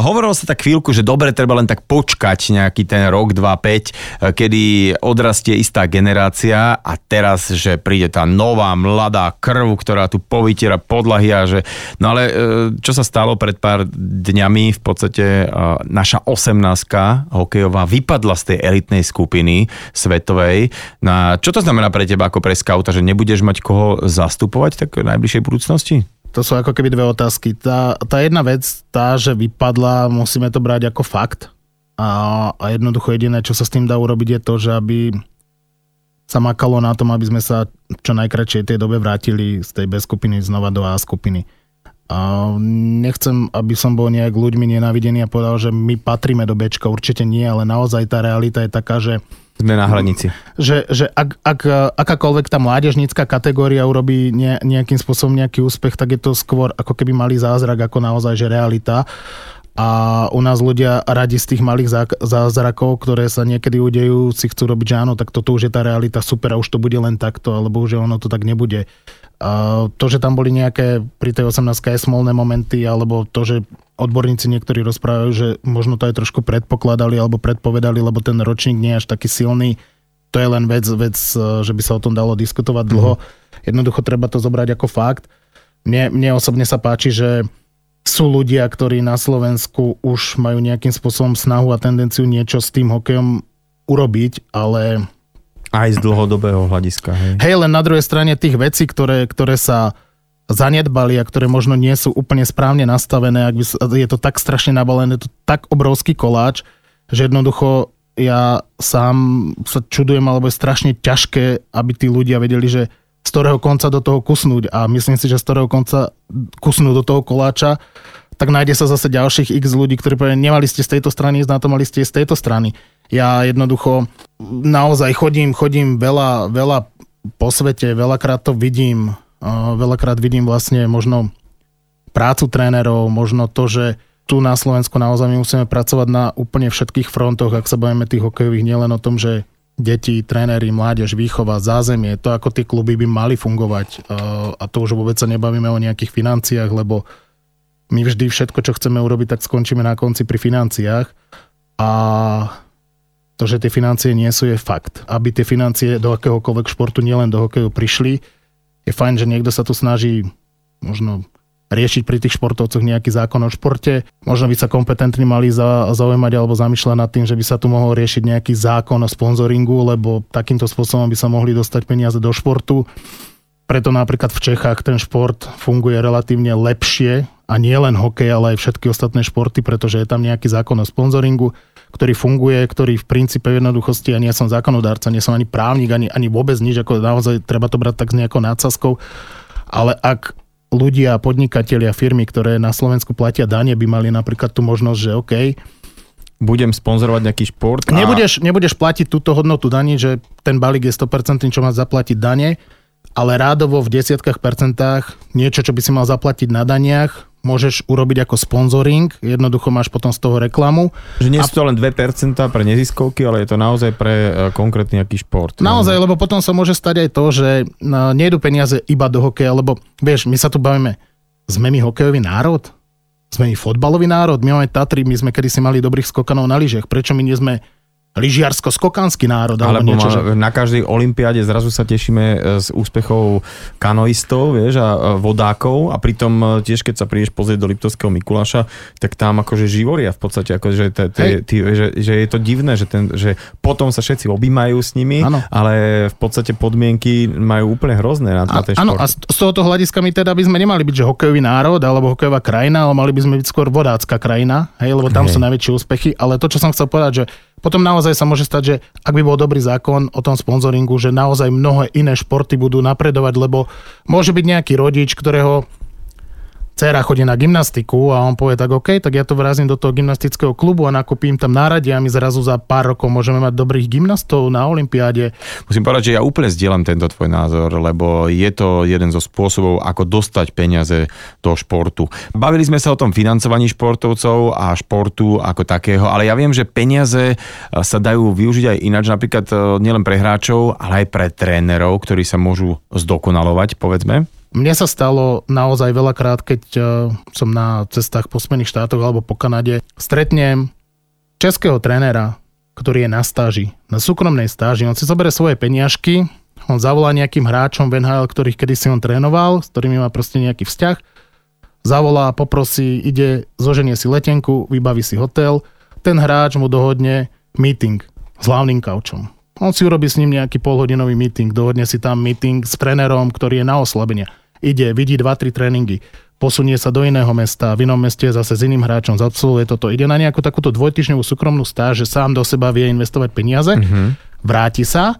Hovorilo sa tak chvíľku, že dobre, treba len tak počkať nejaký ten rok, 2-5, kedy odrastie istá generácia a teraz, že príde tá nová, mladá krv, ktorá tu povytiera podlahy a že... No ale čo sa stalo pred pár dňami, v podstate naša 18-ka hokejová vypadla z tej elitnej skupiny svetovej. No, čo to znamená pre teba ako pre skauta, že nebudeš mať koho zastupovať tak v najbližšej budúcnosti? To sú ako keby dve otázky. Tá jedna vec, tá, že vypadla, musíme to brať ako fakt. A jednoducho jediné, čo sa s tým dá urobiť, je to, že aby sa makalo na tom, aby sme sa čo najkratšej tej dobe vrátili z tej B skupiny znova do A skupiny. A nechcem, aby som bol nejak ľuďmi nenávidený a povedal, že my patríme do Bčka, určite nie, ale naozaj tá realita je taká, že sme na hranici. Že ak akákoľvek tá mládežnícka kategória urobí nejakým spôsobom nejaký úspech, tak je to skôr ako keby malý zázrak, ako naozaj, že realita. A u nás ľudia radi z tých malých zázrakov, ktoré sa niekedy udejú, si chcú robiť, že áno, tak toto už je tá realita, super, a už to bude len takto, alebo už ono to tak nebude. A to, že tam boli nejaké pri tej 18-ke smolné momenty, alebo to, že odborníci niektorí rozprávajú, že možno to aj trošku predpokladali alebo predpovedali, lebo ten ročník nie je až taký silný. To je len vec, že by sa o tom dalo diskutovať dlho. Jednoducho treba to zobrať ako fakt. Mne osobne sa páči, že sú ľudia, ktorí na Slovensku už majú nejakým spôsobom snahu a tendenciu niečo s tým hokejom urobiť, ale... Aj z dlhodobého hľadiska. Hej, len na druhej strane tých vecí, ktoré sa zanedbali a ktoré možno nie sú úplne správne nastavené, ak by sa, je to tak strašne nabalené, je to tak obrovský koláč, že jednoducho ja sám sa čudujem, alebo je strašne ťažké, aby tí ľudia vedeli, že z ktorého konca do toho kusnúť, a myslím si, že z ktorého konca kusnú do toho koláča, tak nájde sa zase ďalších x ľudí, ktorí povedia, nemali ste z tejto strany ísť na to, mali ste z tejto strany. Ja jednoducho naozaj chodím veľa po svete, veľakrát vidím vlastne možno prácu trénerov, možno to, že tu na Slovensku naozaj my musíme pracovať na úplne všetkých frontoch, ak sa bavíme tých hokejových, nielen o tom, že deti, tréneri, mládež, výchova, zázemie, to ako tie kluby by mali fungovať, a to už vôbec sa nebavíme o nejakých financiách, lebo my vždy všetko, čo chceme urobiť, tak skončíme na konci pri financiách, a to, že tie financie nie sú, je fakt. Aby tie financie do akéhokoľvek športu, nielen do hokeju, prišli, je fajn, že niekto sa tu snaží možno riešiť pri tých športovcoch nejaký zákon o športe. Možno by sa kompetentní mali zaujímať alebo zamýšľať nad tým, že by sa tu mohol riešiť nejaký zákon o sponzoringu, lebo takýmto spôsobom by sa mohli dostať peniaze do športu. Preto napríklad v Čechách ten šport funguje relatívne lepšie, a nie len hokej, ale aj všetky ostatné športy, pretože je tam nejaký zákon o sponzoringu, ktorý funguje, ktorý v princípe v jednoduchosti, ja nie som zákonodárca, nie som ani právnik, ani vôbec nič, ako naozaj treba to brať tak s nejakou nadsázkou, ale ak ľudia, podnikatelia, firmy, ktoré na Slovensku platia dane, by mali napríklad tú možnosť, že OK, budem sponzorovať nejaký šport. A... Nebudeš platiť túto hodnotu daní, že ten balík je 100%, čo má zaplatiť dane, ale rádovo v 10% niečo, čo by si mal zaplatiť na daniach, môžeš urobiť ako sponzoring, jednoducho máš potom z toho reklamu. Že nie sú to len 2% pre neziskovky, ale je to naozaj pre konkrétny nejaký šport. Naozaj, lebo potom sa môže stať aj to, že nejdu peniaze iba do hokeja, lebo vieš, my sa tu bavíme, sme my hokejový národ? Sme my fotbalový národ? My máme Tatry, my sme kedysi mali dobrých skokanov na lyžiach, prečo my nie sme lyžiarsko-skokanský národ? Alebo niečo, že... na každej olympiáde zrazu sa tešíme z úspechov kanoistov, vieš, a vodákov, a pritom tiež, keď sa prídeš pozrieť do Liptovského Mikuláša, tak tam akože živoria v podstate, akože že je to divné, že potom sa všetci objímajú s nimi, ano. Ale v podstate podmienky majú úplne hrozné na ten šport. Áno, a z tohoto hľadiska my teda by sme nemali byť, že hokejový národ, alebo hokejová krajina, ale mali by sme byť skôr vodácka krajina, hej, lebo tam sú najväčšie úspechy, ale to, čo som chcel povedať, že potom naozaj sa môže stať, že ak by bol dobrý zákon o tom sponzoringu, že naozaj mnohé iné športy budú napredovať, lebo môže byť nejaký rodič, ktorého dcera chodí na gymnastiku a on povie tak, OK, tak ja to vrazím do toho gymnastického klubu a nakúpim tam náradie a my zrazu za pár rokov môžeme mať dobrých gymnastov na olympiáde. Musím povedať, že ja úplne zdieľam tento tvoj názor, lebo je to jeden zo spôsobov, ako dostať peniaze do športu. Bavili sme sa o tom financovaní športovcov a športu ako takého, ale ja viem, že peniaze sa dajú využiť aj ináč, napríklad nielen pre hráčov, ale aj pre trénerov, ktorí sa môžu zdokonalovať, povedzme. Mne sa stalo naozaj veľakrát, keď som na cestách po Spojených štátoch alebo po Kanade, stretnem českého trénera, ktorý je na stáži, na súkromnej stáži. On si zoberie svoje peniažky, on zavolá nejakým hráčom v NHL, ktorých kedysi on trénoval, s ktorými má proste nejaký vzťah, zavolá, poprosí, ide, zoženie si letenku, vybaví si hotel, ten hráč mu dohodne meeting s hlavným kaučom. On si urobí s ním nejaký polhodinový meeting, dohodne si tam meeting s trénerom, ktorý je na oslabenie. Ide, vidí 2-3 tréningy, posunie sa do iného mesta, v inom meste zase s iným hráčom, absolvuje toto, ide na nejakú takúto dvojtyžňovú súkromnú stáž, že sám do seba vie investovať peniaze, Vráti sa,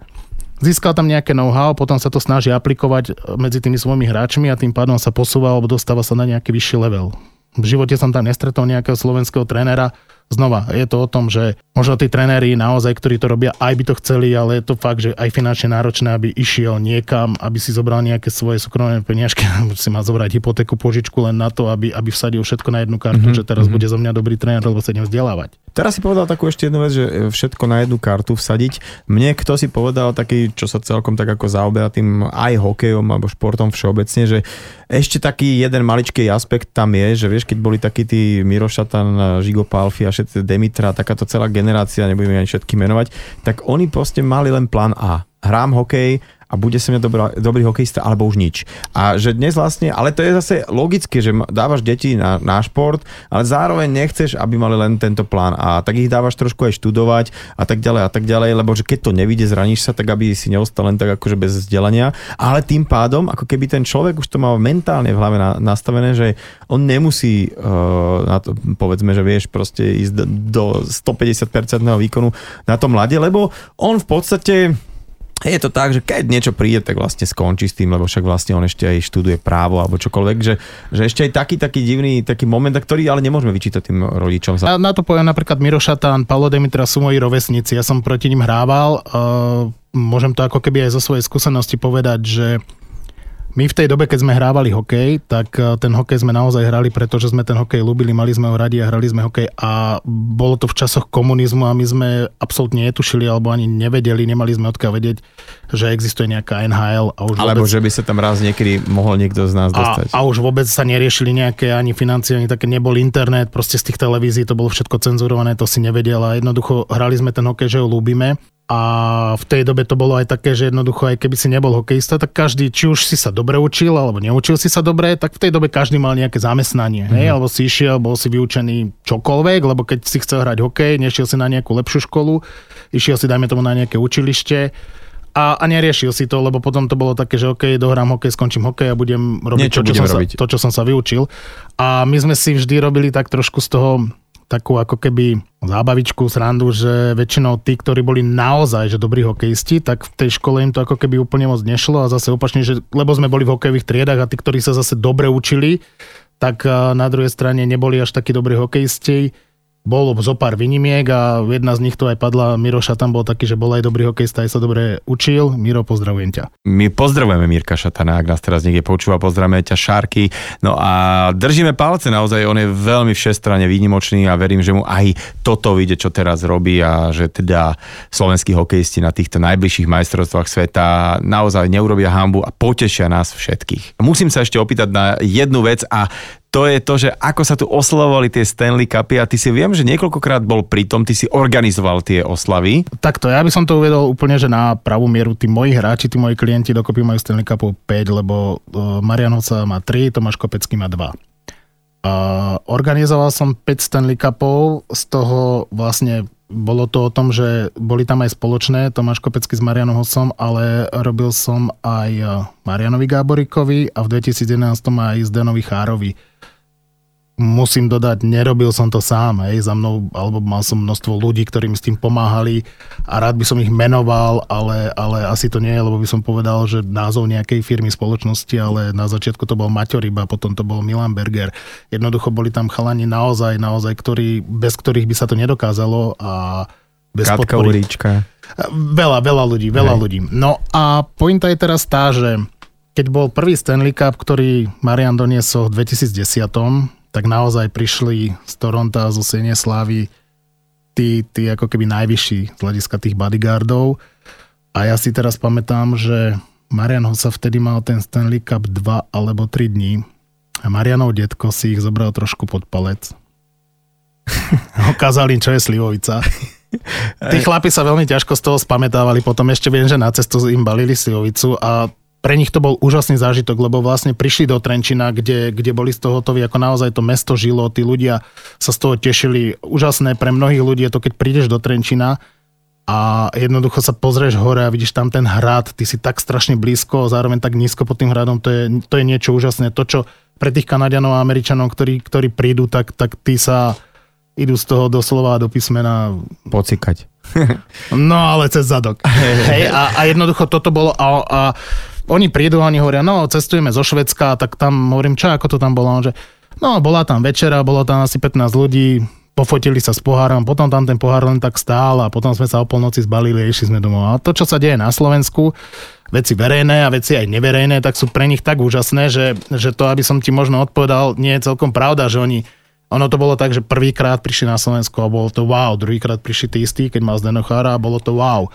získal tam nejaké know-how, potom sa to snaží aplikovať medzi tými svojimi hráčmi a tým pádom sa posúva alebo dostáva sa na nejaký vyšší level. V živote som tam nestretol nejakého slovenského trénera. Znova, je to o tom, že možno tí tréneri naozaj, ktorí to robia, aj by to chceli, ale je to fakt, že aj finančne náročné, aby išiel niekam, aby si zobral nejaké svoje súkromné peniažky, si má zobrať hypotéku, požičku len na to, aby vsadil všetko na jednu kartu, že teraz bude zo mňa dobrý tréner, lebo sa idem vzdelávať. Teraz si povedal takú ešte jednu vec, že všetko na jednu kartu vsadiť. Mne kto si povedal taký, čo sa celkom tak ako zaoberá tým aj hokejom alebo športom všeobecne, že ešte taký jeden maličký aspekt tam je, že vieš, keď boli takí tí Miro Šatan, Žigo Palfia, Demitra, takáto celá generácia, nebudeme ani všetky menovať, tak oni proste mali len plán A. hrám hokej a bude som ja dobrý hokejista, alebo už nič. A že dnes vlastne, ale to je zase logické, že dávaš deti na šport, ale zároveň nechceš, aby mali len tento plán. A tak ich dávaš trošku aj študovať a tak ďalej, lebo že keď to nevyjde, zraníš sa, tak aby si neostal len tak akože bez vzdelania. Ale tým pádom, ako keby ten človek už to mal mentálne v hlave nastavené, že on nemusí, na to, povedzme, že vieš, proste ísť do 150% výkonu na tom ľade, lebo on v podstate... Je to tak, že keď niečo príde, tak vlastne skončí s tým, lebo však vlastne on ešte aj študuje právo alebo čokoľvek, že ešte aj taký divný taký moment, ktorý ale nemôžeme vyčítať tým rodičom. Ja na to poviem napríklad Miro Šatan, Paolo Demitra sú moji rovesníci, ja som proti ním hrával. Môžem to ako keby aj zo svojej skúsenosti povedať, že my v tej dobe, keď sme hrávali hokej, tak ten hokej sme naozaj hrali, pretože sme ten hokej ľúbili, mali sme ho radi a hrali sme hokej a bolo to v časoch komunizmu a my sme absolútne netušili alebo ani nevedeli, nemali sme odkiaľ vedieť, že existuje nejaká NHL. A už alebo vôbec... že by sa tam raz niekedy mohol niekto z nás dostať. A už vôbec sa neriešili nejaké ani financie, ani také, nebol internet, proste z tých televízií to bolo všetko cenzurované, to si nevedel a jednoducho hrali sme ten hokej, že ho ľúbime. A v tej dobe to bolo aj také, že jednoducho aj keby si nebol hokejista, tak každý, či už si sa dobre učil, alebo neučil si sa dobre, tak v tej dobe každý mal nejaké zamestnanie. Mm-hmm. Hej? Alebo si išiel, bol si vyučený čokoľvek, lebo keď si chcel hrať hokej, nešiel si na nejakú lepšiu školu, išiel si, dajme tomu, na nejaké učilište a neriešil si to, lebo potom to bolo také, že okej, dohrám hokej, skončím hokej a budem robiť to, čo som sa vyučil. A my sme si vždy robili tak trošku z toho... takú ako keby zábavičku, srandu, že väčšinou tí, ktorí boli naozaj že dobrí hokejisti, tak v tej škole im to ako keby úplne moc nešlo a zase opačne, že lebo sme boli v hokejových triedách a tí, ktorí sa zase dobre učili, tak na druhej strane neboli až takí dobrí hokejisti. Bolo zopár výnimiek a jedna z nich to aj padla. Miro Šatan bol taký, že bol aj dobrý hokejista, aj sa dobre učil. Miro, pozdravujem ťa. My pozdravujeme Mirka Šatana, ak nás teraz niekde počúva, pozdravujeme ťa, Šárky. No a držíme palce naozaj, on je veľmi všestranne výnimočný a verím, že mu aj toto vyjde, čo teraz robí a že teda slovenskí hokejisti na týchto najbližších majstrovstvách sveta naozaj neurobia hanbu a potešia nás všetkých. Musím sa ešte opýtať na jednu vec a to je to, že ako sa tu oslavovali tie Stanley Cupy a ty si viem, že niekoľkokrát bol pri tom, ty si organizoval tie oslavy. Takto, ja by som to uvedol úplne, že na pravú mieru tí moji hráči, tí moji klienti dokopy majú Stanley Cupov 5, lebo Marian Hossa má 3, Tomáš Kopecký má 2. Organizoval som 5 Stanley Cupov, z toho vlastne bolo to o tom, že boli tam aj spoločné Tomáš Kopecký s Marianom Hossom, ale robil som aj Mariánovi Gáborikovi a v 2011 aj Zdenovi Chárovi. Musím dodať, nerobil som to sám, hej, za mnou, alebo mal som množstvo ľudí, ktorí mi s tým pomáhali a rád by som ich menoval, ale asi to nie je, lebo by som povedal, že názov nejakej firmy, spoločnosti, ale na začiatku to bol Maťo Ryba, potom to bol Milan Berger. Jednoducho boli tam chalani naozaj, ktorí, bez ktorých by sa to nedokázalo a bez Katka podpory. Uríčka. Veľa ľudí. No a pointa je teraz tá, že keď bol prvý Stanley Cup, ktorý Marian doniesol v 2010, tak naozaj prišli z Toronta, zo Siene Slávy tí ako keby najvyšší z hľadiska tých bodyguardov. A ja si teraz pamätám, že Marian Hossa vtedy mal ten Stanley Cup 2 alebo 3 dní a Marianov detko si ich zobral trošku pod palec. Ukázal im, čo je slivovica. Tí chlapi sa veľmi ťažko z toho spamätávali, potom ešte viem, že na cestu im balili slivovicu a pre nich to bol úžasný zážitok, lebo vlastne prišli do Trenčína, kde boli z toho hotoví, ako naozaj to mesto žilo, tí ľudia sa z toho tešili. Úžasné pre mnohých ľudí je to, keď prídeš do Trenčína a jednoducho sa pozrieš hore a vidíš tam ten hrad, ty si tak strašne blízko, zároveň tak nízko pod tým hradom, to je niečo úžasné. To, čo pre tých Kanadianov a Američanov, ktorí prídu, tak tí sa idú z toho doslova do písmena pocikať. No ale cez zadok. Hej, a jednoducho toto bolo a oni prídu a oni hovoria, no cestujeme zo Švédska, tak tam hovorím, čo, ako to tam bolo? On, že, no bola tam večera, bolo tam asi 15 ľudí, pofotili sa s pohárom, potom tam ten pohár len tak stál a potom sme sa o polnoci zbalili a išli sme domov. A to, čo sa deje na Slovensku, veci verejné a veci aj neverejné, tak sú pre nich tak úžasné, že to, aby som ti možno odpovedal, nie je celkom pravda, že ono to bolo tak, že prvýkrát prišli na Slovensku a bolo to wow, druhýkrát prišli tí istí, keď mal Zdeno Chára a bolo to wow.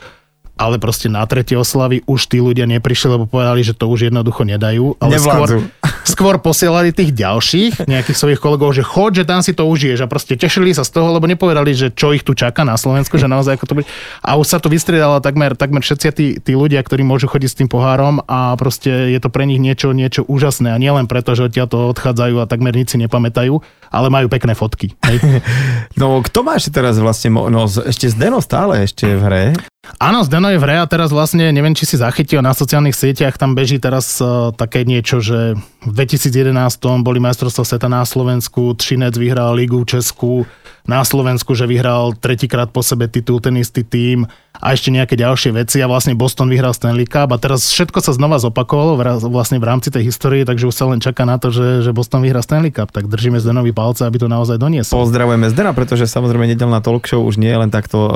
Ale proste na tretie oslavy už tí ľudia neprišli, lebo povedali, že to už jednoducho nedajú. Ale skôr, skôr posielali tých ďalších, nejakých svojich kolegov, že choď, že tam si to užiješ a proste tešili sa z toho, lebo nepovedali, že čo ich tu čaká na Slovensku, že naozaj ako to bude. A už sa to vystriedalo takmer všetci tí ľudia, ktorí môžu chodiť s tým pohárom a proste je to pre nich niečo úžasné a nielen preto, že odtiaľto odchádzajú a takmer nič si nepamätajú, ale majú pekné fotky. Hej. No kto máš teraz vlastne, no ešte Zdeno stále ešte v hre? Áno, Zdeno je v hre a teraz vlastne, neviem, či si zachytil na sociálnych sieťach, tam beží teraz také niečo, že v 2011 boli majstrovstvá sveta na Slovensku, Třinec vyhral ligu českú, na Slovensku, že vyhral tretíkrát po sebe titul ten istý tím a ešte nejaké ďalšie veci a vlastne Boston vyhral Stanley Cup a teraz všetko sa znova zopakovalo vlastne v rámci tej histórie, takže už sa len čaká na to, že Boston vyhrá Stanley Cup, tak držíme Zdenovi palce, aby to naozaj doniesol. Pozdravujeme Zdena, pretože samozrejme nedelná talk show už nie je len takto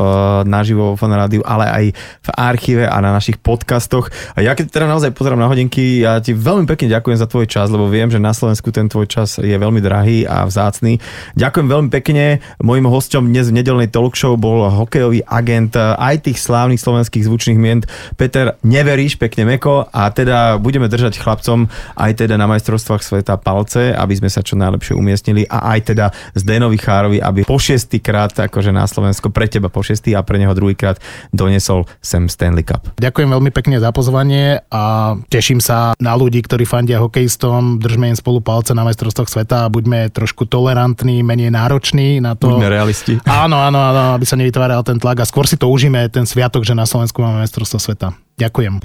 naživo v rádiu, ale aj v archíve a na našich podcastoch. A ja keď teda naozaj pozerám na hodinky, ja ti veľmi pekne ďakujem za tvoj čas, lebo viem, že na Slovensku ten tvoj čas je veľmi drahý a vzácny. Ďakujem veľmi pekne. Mojím hosťom dnes v nedeľnej talkshow bol hokejový agent aj tých slávnych slovenských zvučných mien Peťo Neberišs, pekne meko, a teda budeme držať chlapcom aj teda na majstrovstvách sveta palce, aby sme sa čo najlepšie umiestnili a aj teda Zdenovi Chárovi, aby po 6-krát akože na Slovensko pre teba po 6 a pre neho druhýkrát doniesol sem Stanley Cup. Ďakujem veľmi pekne za pozvanie a teším sa na ľudí, ktorí fandia hokejistom, držme im spolu palce na majstrovstvách sveta a buďme trošku tolerantní, menej nároční na to. Realisti. Áno, aby sa nevytváral ten tlak a skôr si to užíme ten sviatok, že na Slovensku máme majstrovstvo sveta. Ďakujem.